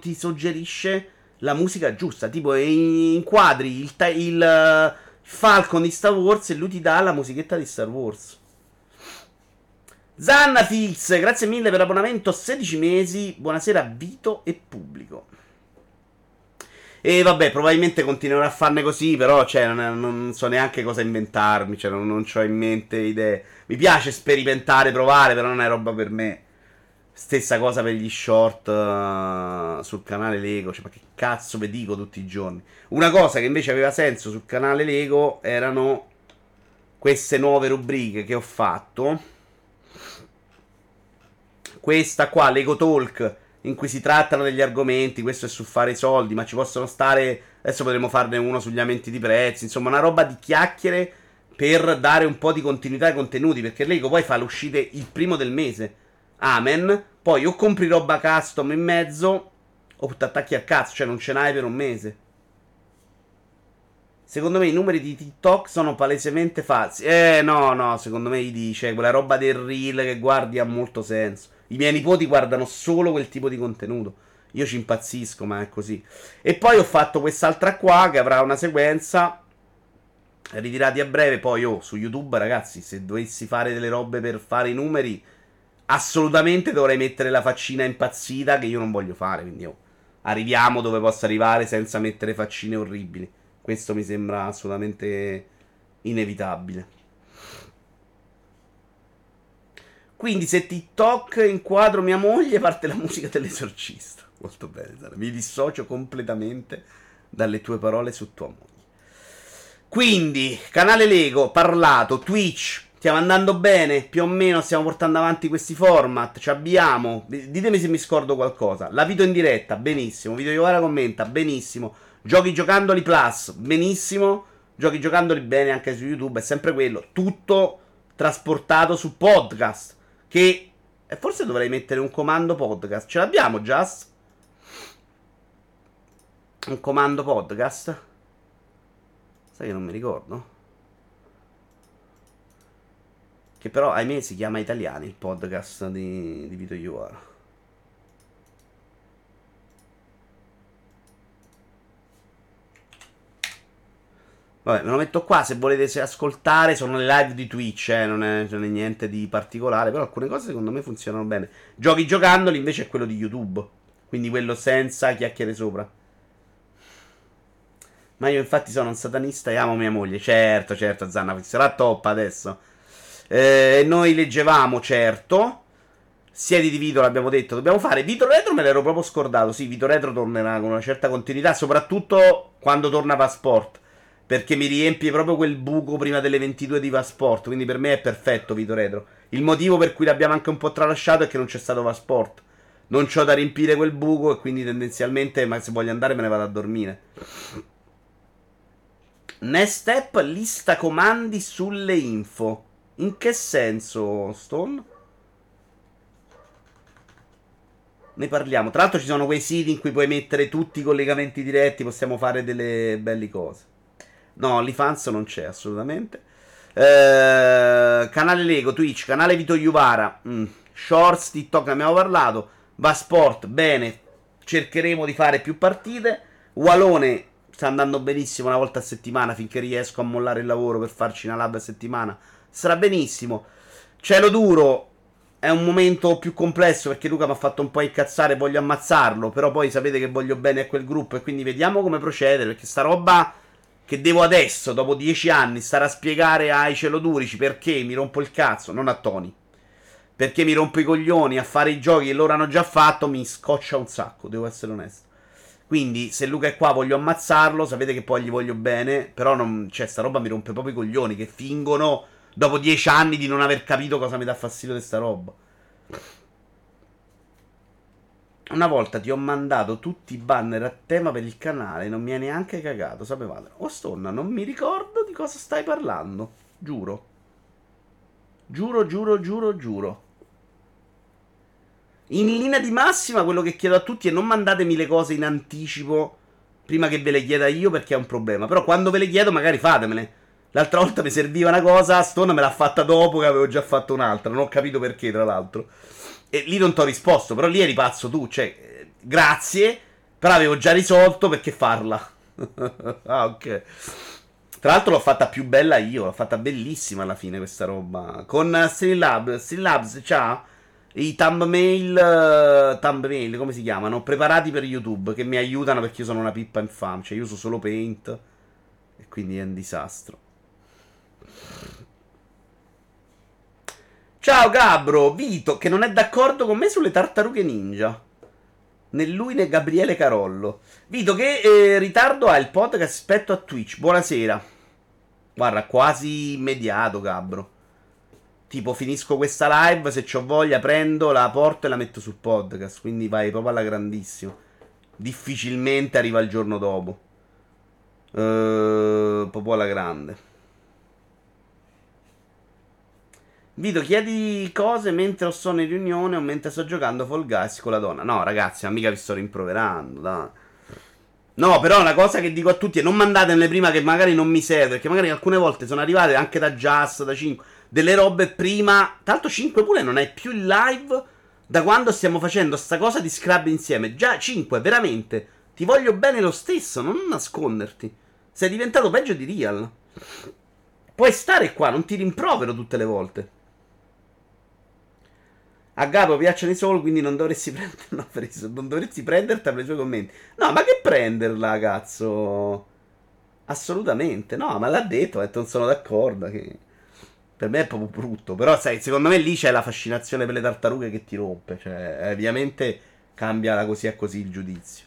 ti suggerisce la musica giusta, tipo inquadri il, il Falcon di Star Wars e lui ti dà la musichetta di Star Wars. Zanna Fix, grazie mille per l'abbonamento, sedici mesi, buonasera Vito e pubblico. E vabbè, probabilmente continuerò a farne così, però cioè, non, non so neanche cosa inventarmi, cioè, non, non ho in mente idee. Mi piace sperimentare, provare, però non è roba per me. Stessa cosa per gli short uh, sul canale Lego, cioè ma che cazzo vi dico tutti i giorni. Una cosa che invece aveva senso sul canale Lego erano queste nuove rubriche che ho fatto, questa qua, Lego Talk, in cui si trattano degli argomenti, questo è su fare i soldi, ma ci possono stare, adesso potremmo farne uno sugli aumenti di prezzi, insomma una roba di chiacchiere per dare un po' di continuità ai contenuti, perché Lego poi fa le uscite il primo del mese, amen, poi o compri roba custom in mezzo o ti attacchi al cazzo, cioè non ce n'hai per un mese. Secondo me i numeri di TikTok sono palesemente falsi. Eh no, no, secondo me Idi, cioè, quella roba del Reel che guardi ha molto senso. I miei nipoti guardano solo quel tipo di contenuto. Io ci impazzisco, ma è così. E poi ho fatto quest'altra qua che avrà una sequenza. Ritirati a breve. Poi oh, su YouTube, ragazzi, se dovessi fare delle robe per fare i numeri, assolutamente dovrei mettere la faccina impazzita, che io non voglio fare. Quindi oh, arriviamo dove posso arrivare senza mettere faccine orribili. Questo mi sembra assolutamente inevitabile. Quindi se TikTok inquadro mia moglie parte la musica dell'esorcista. Molto bene, Sara. Mi dissocio completamente dalle tue parole su tua moglie. Quindi, canale Lego, parlato, Twitch, stiamo andando bene, più o meno stiamo portando avanti questi format, ci abbiamo. Ditemi se mi scordo qualcosa. La video in diretta, benissimo. Video Iovara commenta, benissimo. Giochi giocandoli plus, benissimo. Giochi giocandoli bene anche su YouTube, è sempre quello. Tutto trasportato su podcast. Che eh, forse dovrei mettere un comando podcast. Ce l'abbiamo, Jazz? Un comando podcast? Sai che non mi ricordo. Che però, ahimè, si chiama Italiani il podcast di, di Vito Iovara. Vabbè, me lo metto qua, se volete se ascoltare, sono le live di Twitch, eh, non, è, non è niente di particolare, però alcune cose secondo me funzionano bene. Giochi giocandoli invece è quello di YouTube, quindi quello senza chiacchiere sopra. Ma io infatti sono un satanista e amo mia moglie, certo, certo, Zanna, sarà toppa adesso. Eh, noi leggevamo, certo, siedi di Vito, l'abbiamo detto, dobbiamo fare. Vito Retro me l'ero proprio scordato, sì, Vito Retro tornerà con una certa continuità, soprattutto quando torna Passport. Perché mi riempie proprio quel buco prima delle ventidue di Passport. Quindi per me è perfetto Vito Retro. Il motivo per cui l'abbiamo anche un po' tralasciato è che non c'è stato Passport. Non c'ho da riempire quel buco e quindi tendenzialmente, ma se voglio andare me ne vado a dormire. Next step, lista comandi sulle info. In che senso, Stone? Ne parliamo. Tra l'altro ci sono quei siti in cui puoi mettere tutti i collegamenti diretti. Possiamo fare delle belle cose. No, l'Ifanzo non c'è assolutamente. Eh, canale Lego, Twitch, canale Vito Iovara, mm. Shorts, TikTok ne abbiamo parlato. Vasport, bene. Cercheremo di fare più partite. Wallone sta andando benissimo una volta a settimana. Finché riesco a mollare il lavoro per farci una lab a settimana, sarà benissimo. Cielo duro è un momento più complesso perché Luca mi ha fatto un po' incazzare. Voglio ammazzarlo, però poi sapete che voglio bene a quel gruppo e quindi vediamo come procedere, perché sta roba che devo adesso, dopo dieci anni, stare a spiegare ai celodurici perché mi rompo il cazzo, non a Tony, perché mi rompo i coglioni a fare i giochi che loro hanno già fatto, mi scoccia un sacco, devo essere onesto. Quindi se Luca è qua voglio ammazzarlo, sapete che poi gli voglio bene, però non, cioè, sta roba mi rompe proprio i coglioni, che fingono dopo dieci anni di non aver capito cosa mi dà fastidio di sta roba. Una volta ti ho mandato tutti i banner a tema per il canale, non mi hai neanche cagato, sapevate? Oh Stonna, non mi ricordo di cosa stai parlando, giuro. Giuro, giuro, giuro, giuro. In linea di massima quello che chiedo a tutti è non mandatemi le cose in anticipo prima che ve le chieda io, perché è un problema. Però quando ve le chiedo magari fatemele. L'altra volta mi serviva una cosa, Stonna me l'ha fatta dopo che avevo già fatto un'altra, non ho capito perché tra l'altro. E lì non ti ho risposto, però lì eri pazzo tu, cioè, eh, grazie, però avevo già risolto perché farla. Ah, ok. Tra l'altro l'ho fatta più bella io, l'ho fatta bellissima alla fine questa roba. Con Streamlabs, Streamlabs c'ha i thumbnail, uh, thumbnail, come si chiamano? Preparati per YouTube, che mi aiutano perché io sono una pippa infame, cioè io uso solo Paint, e quindi è un disastro. Ciao Gabro, Vito, che non è d'accordo con me sulle tartarughe ninja. Né lui né Gabriele Carollo. Vito, che eh, ritardo ha il podcast rispetto a Twitch? Buonasera. Guarda, quasi immediato, Gabro. tipo finisco questa live, se c'ho voglia prendo, la porto e la metto sul podcast, quindi vai proprio alla grandissima, difficilmente arriva il giorno dopo, uh, proprio alla grande. Vito, chiedi cose mentre sono in riunione o mentre sto giocando Fall Guys con la donna. No, ragazzi, ma mica vi sto rimproverando, dai. No, però una cosa che dico a tutti è non mandatemele prima che magari non mi serve, perché magari alcune volte sono arrivate anche da Jazz, da cinque, delle robe prima. Tanto cinque pure non è più in live da quando stiamo facendo sta cosa di scrub insieme. Già cinque, veramente, ti voglio bene lo stesso, non nasconderti. Sei diventato peggio di Real. Puoi stare qua, non ti rimprovero tutte le volte. A Gabro piacciono i soul, quindi non dovresti prenderla per i soul, non dovresti prenderla per i suoi commenti. No, ma che prenderla, cazzo? Assolutamente. No, ma l'ha detto, ha detto non sono d'accordo. Che per me è proprio brutto. Però, sai, secondo me lì c'è la fascinazione per le tartarughe che ti rompe. Cioè, ovviamente cambia da così a così il giudizio.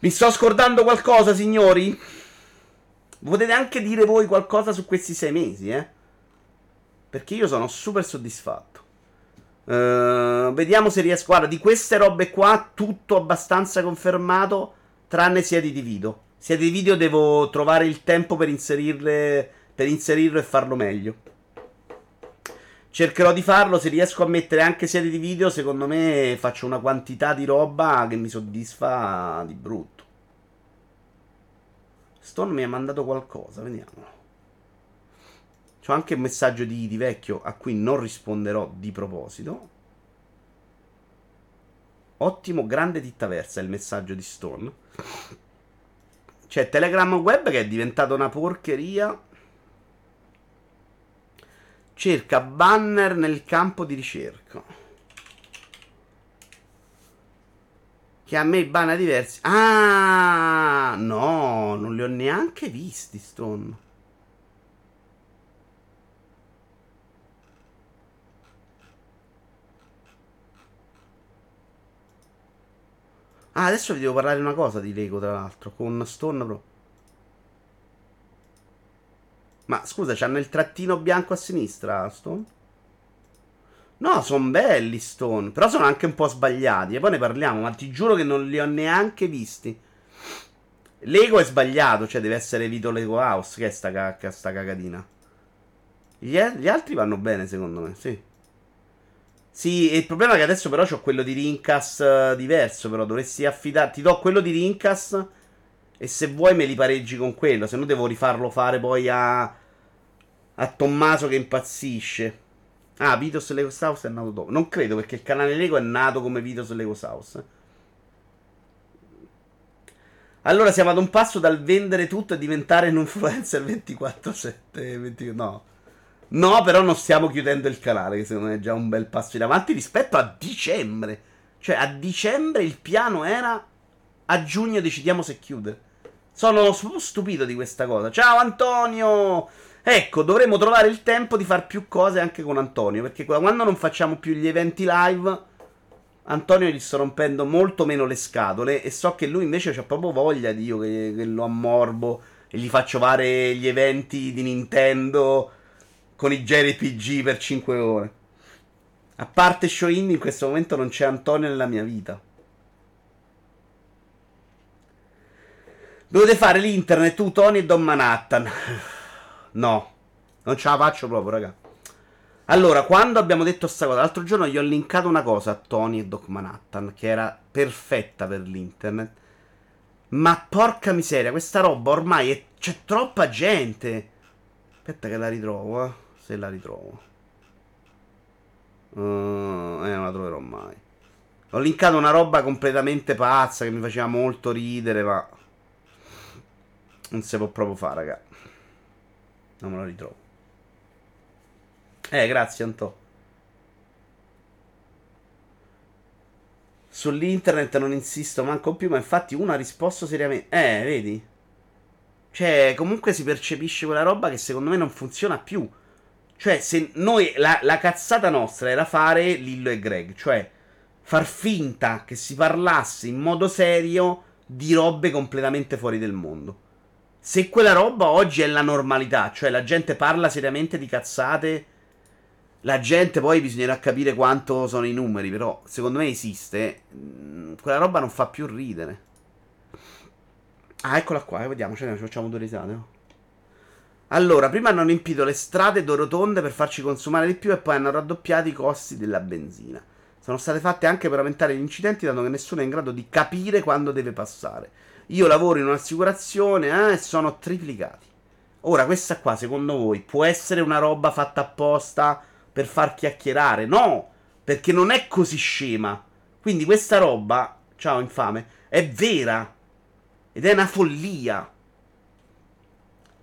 Mi sto scordando qualcosa, signori? Potete anche dire voi qualcosa su questi sei mesi, eh? Perché io sono super soddisfatto. Uh, vediamo se riesco. Guarda, di queste robe qua tutto abbastanza confermato, tranne Siete di Video. Siete di Video devo trovare il tempo per inserirle, per inserirlo e farlo meglio. Cercherò di farlo. Se riesco a mettere anche Siete di Video, secondo me faccio una quantità di roba che mi soddisfa di brutto. Stone mi ha mandato qualcosa, vediamolo. C'ho anche un messaggio di Idi vecchio a cui non risponderò di proposito. Ottimo, grande ditta versa è il messaggio di Stone. C'è Telegram web che è diventato una porcheria. Cerca banner nel campo di ricerca. Che a me i banner diversi. Ah, no, non li ho neanche visti, Stone. Ah, adesso vi devo parlare una cosa di Lego, tra l'altro, con Stone Pro. Ma scusa, c'hanno il trattino bianco a sinistra, Stone? No, sono belli, Stone. Però sono anche un po' sbagliati. E poi ne parliamo, ma ti giuro che non li ho neanche visti. Lego è sbagliato, cioè deve essere Vito Lego House, che è sta, cacca, sta cacatina. Gli, gli altri vanno bene, secondo me, sì. Sì, il problema è che adesso però c'ho quello di Rincas diverso, però dovresti affidarti, ti do quello di Rincas e se vuoi me li pareggi con quello, se no devo rifarlo fare poi a, a Tommaso che impazzisce. Ah, Vitos Lego House è nato dopo, non credo perché il canale Lego è nato come Vitos Lego House. Allora siamo ad un passo dal vendere tutto e diventare un influencer ventiquattro sette, no. No, però non stiamo chiudendo il canale, che secondo me è già un bel passo in avanti rispetto a dicembre. Cioè, a dicembre il piano era a giugno decidiamo se chiudere. Sono stupito di questa cosa. Ciao Antonio! Ecco, dovremo trovare il tempo di far più cose anche con Antonio, perché quando non facciamo più gli eventi live, Antonio gli sto rompendo molto meno le scatole e so che lui invece c'ha proprio voglia di io che, che lo ammorbo e gli faccio fare gli eventi di Nintendo con i J R P G per cinque ore. A parte Show Indie, in questo momento non c'è Antonio nella mia vita. Dovete fare l'internet tu, Tony e Doc Manhattan. No, non ce la faccio proprio, raga. Allora, quando abbiamo detto sta cosa, l'altro giorno gli ho linkato una cosa a Tony e Doc Manhattan che era perfetta per l'internet. Ma porca miseria, questa roba ormai è... c'è troppa gente. Aspetta che la ritrovo, eh. Se la ritrovo, uh, eh, non la troverò mai. Ho linkato una roba completamente pazza che mi faceva molto ridere, ma non si può proprio fare, raga. Non me la ritrovo. Eh, grazie Anto. Sull'internet non insisto manco più, ma infatti una ha risposto seriamente. Eh, vedi? Cioè, comunque si percepisce quella roba che secondo me non funziona più. Cioè, se noi, la, la cazzata nostra era fare Lillo e Greg. Cioè, far finta che si parlasse in modo serio di robe completamente fuori del mondo. Se quella roba oggi è la normalità, cioè la gente parla seriamente di cazzate La gente poi bisognerà capire quanto sono i numeri, però secondo me esiste. Quella roba non fa più ridere. Ah, eccola qua, eh, vediamo, ce ne facciamo due risate, no? Allora, prima hanno riempito le strade d'orotonde per farci consumare di più e poi hanno raddoppiato i costi della benzina. Sono state fatte anche per aumentare gli incidenti, dato che nessuno è in grado di capire quando deve passare. Io lavoro in un'assicurazione eh, e sono triplicati. Ora, questa qua, secondo voi, può essere una roba fatta apposta per far chiacchierare? No, perché non è così scema. Quindi questa roba, ciao infame, è vera. Ed è una follia.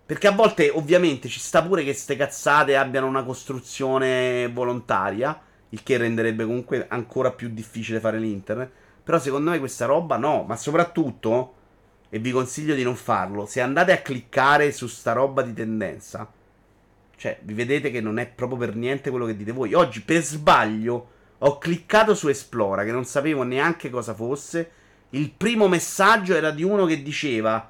Perché a volte ovviamente ci sta pure che ste cazzate abbiano una costruzione volontaria, il che renderebbe comunque ancora più difficile fare l'internet. Però secondo me questa roba no. Ma soprattutto, e vi consiglio di non farlo, se andate a cliccare su sta roba di tendenza, cioè vi vedete che non è proprio per niente quello che dite voi. Oggi per sbaglio ho cliccato su Esplora, che non sapevo neanche cosa fosse. Il primo messaggio era di uno che diceva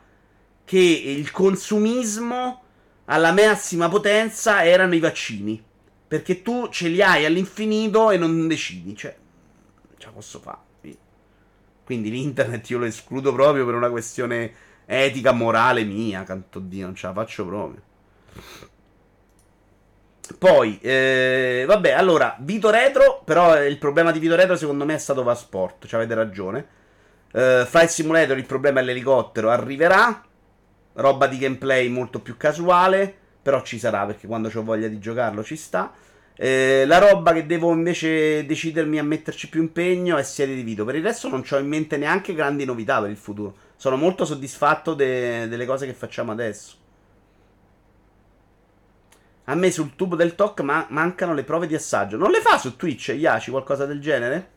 che il consumismo alla massima potenza erano i vaccini, perché tu ce li hai all'infinito e non decidi. Cioè, ce la posso fare. Quindi l'internet io lo escludo proprio per una questione etica, morale mia. Canto Dio, non ce la faccio proprio. Poi, eh, vabbè, allora, Vito Retro. Però il problema di Vito Retro secondo me è stato Passport. Cioè, avete ragione. eh, Flight Simulator, il problema è l'elicottero. Arriverà. Roba di gameplay molto più casuale, però ci sarà, perché quando ho voglia di giocarlo ci sta. eh, La roba che devo invece decidermi a metterci più impegno è serie di video. Per il resto non ho in mente neanche grandi novità per il futuro. Sono molto soddisfatto de- delle cose che facciamo adesso. A me sul tubo del T O C ma- mancano le prove di assaggio. Non le fa su Twitch, Iaci, qualcosa del genere?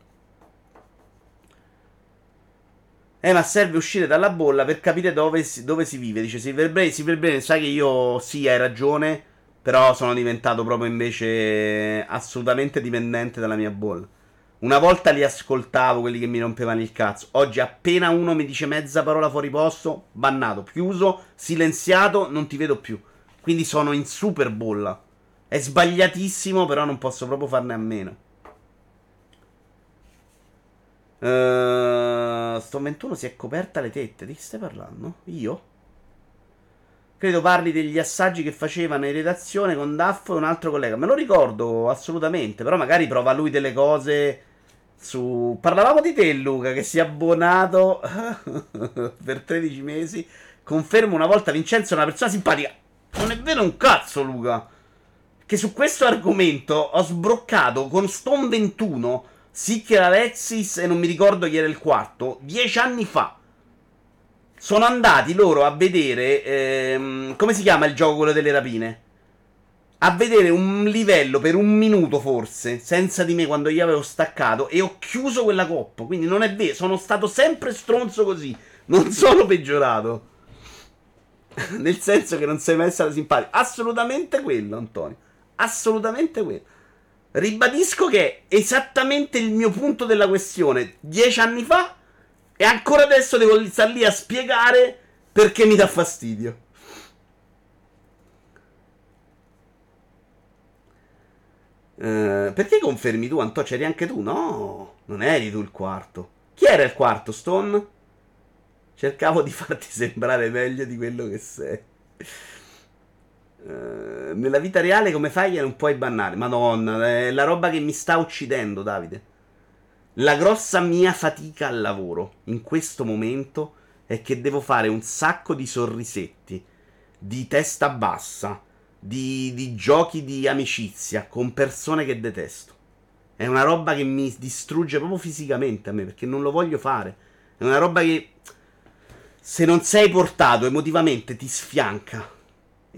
Eh, ma serve uscire dalla bolla per capire dove si, dove si vive, dice Silverbrain. Silverbrain, sai che io sì, hai ragione, però sono diventato proprio invece assolutamente dipendente dalla mia bolla. Una volta li ascoltavo, quelli che mi rompevano il cazzo. Oggi appena uno mi dice mezza parola fuori posto, bannato, chiuso, silenziato, non ti vedo più. Quindi sono in super bolla. È sbagliatissimo, però non posso proprio farne a meno. Uh, Stone ventuno si è coperta le tette. Di che stai parlando? Io? Credo parli degli assaggi che facevano in redazione con Daffo e un altro collega. Me lo ricordo assolutamente. Però magari prova lui delle cose su... Parlavamo di te, Luca, che si è abbonato per tredici mesi. Confermo una volta, Vincenzo è una persona simpatica. Non è vero un cazzo, Luca, che su questo argomento ho sbroccato con Stone ventuno, Sicker Alexis e non mi ricordo chi era il quarto, dieci anni fa. Sono andati loro a vedere, ehm, come si chiama il gioco quello delle rapine? A vedere un livello per un minuto forse, senza di me quando io avevo staccato, e ho chiuso quella coppa. Quindi non è vero, sono stato sempre stronzo così, non sono peggiorato. Nel senso che non sei mai stato simpatico. Assolutamente quello, Antonio, assolutamente quello. Ribadisco che è esattamente il mio punto della questione dieci anni fa, e ancora adesso devo stare lì a spiegare perché mi dà fastidio. Eh, perché confermi tu, Anto? C'eri anche tu? No, non eri tu il quarto. Chi era il quarto, Stone? Cercavo di farti sembrare meglio di quello che sei. Nella vita reale come fai a non puoi bannare? Madonna, è la roba che mi sta uccidendo, Davide. La grossa mia fatica al lavoro in questo momento è che devo fare un sacco di sorrisetti, di testa bassa, di, di giochi di amicizia con persone che detesto. È una roba che mi distrugge proprio fisicamente a me, perché non lo voglio fare. È una roba che, se non sei portato emotivamente, ti sfianca.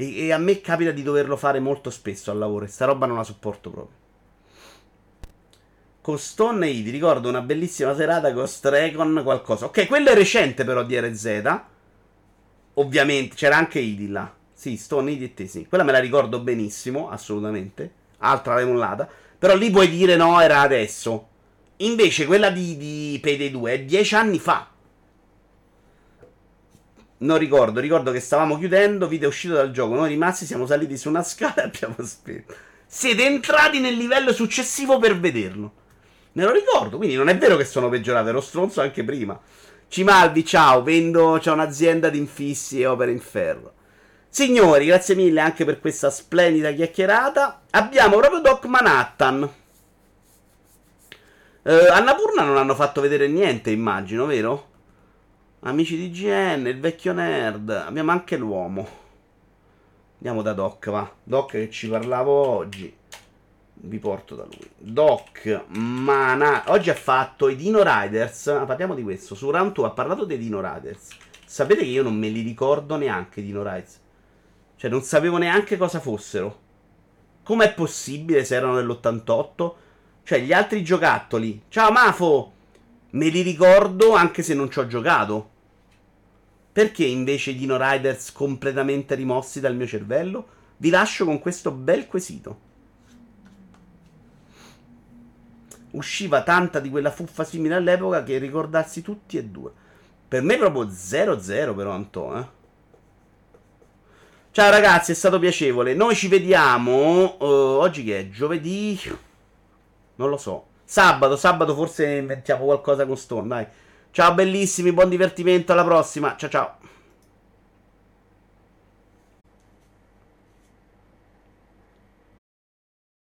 E a me capita di doverlo fare molto spesso al lavoro, e sta roba non la sopporto proprio. Con Stone e Idi ricordo una bellissima serata con Strecon qualcosa. Ok, quello è recente però di R Z. Ovviamente c'era anche Idi là. Sì, Stone, Idi e te, sì. Quella me la ricordo benissimo, assolutamente. Altra remollata. Però lì puoi dire no, era adesso. Invece quella di, di Payday due è dieci anni fa. Non ricordo, ricordo che stavamo chiudendo, Vito è uscito dal gioco, noi rimasti siamo saliti su una scala e abbiamo spento. siete entrati nel livello successivo per vederlo. Me lo ricordo, quindi non è vero che sono peggiorato, ero stronzo anche prima. Cimalvi, ciao, vendo, c'è un'azienda di infissi e opere in ferro. Signori, grazie mille anche per questa splendida chiacchierata. Abbiamo proprio Doc Manhattan. Eh, Annapurna non hanno fatto vedere niente, immagino, vero? Amici di G N, il vecchio nerd. Abbiamo anche l'uomo. Andiamo da Doc, va. Doc che ci parlavo oggi. Vi porto da lui. Doc Mana. Oggi ha fatto i Dino Riders. Ah, parliamo di questo. Su Round due ha parlato dei Dino Riders. Sapete che io non me li ricordo neanche i Dino Riders. Cioè non sapevo neanche cosa fossero. Com'è possibile se erano nell'ottantotto? Cioè gli altri giocattoli. Ciao Mafo! Me li ricordo anche se non ci ho giocato. Perché invece i Dino Riders completamente rimossi dal mio cervello? Vi lascio con questo bel quesito. Usciva tanta di quella fuffa simile all'epoca che ricordarsi tutti e due. Per me proprio zero zero però Antonio. Eh? Ciao ragazzi, è stato piacevole. Noi ci vediamo uh, oggi che è giovedì. Non lo so. Sabato, sabato forse inventiamo qualcosa con Stone, dai. Ciao bellissimi, buon divertimento, alla prossima. Ciao ciao.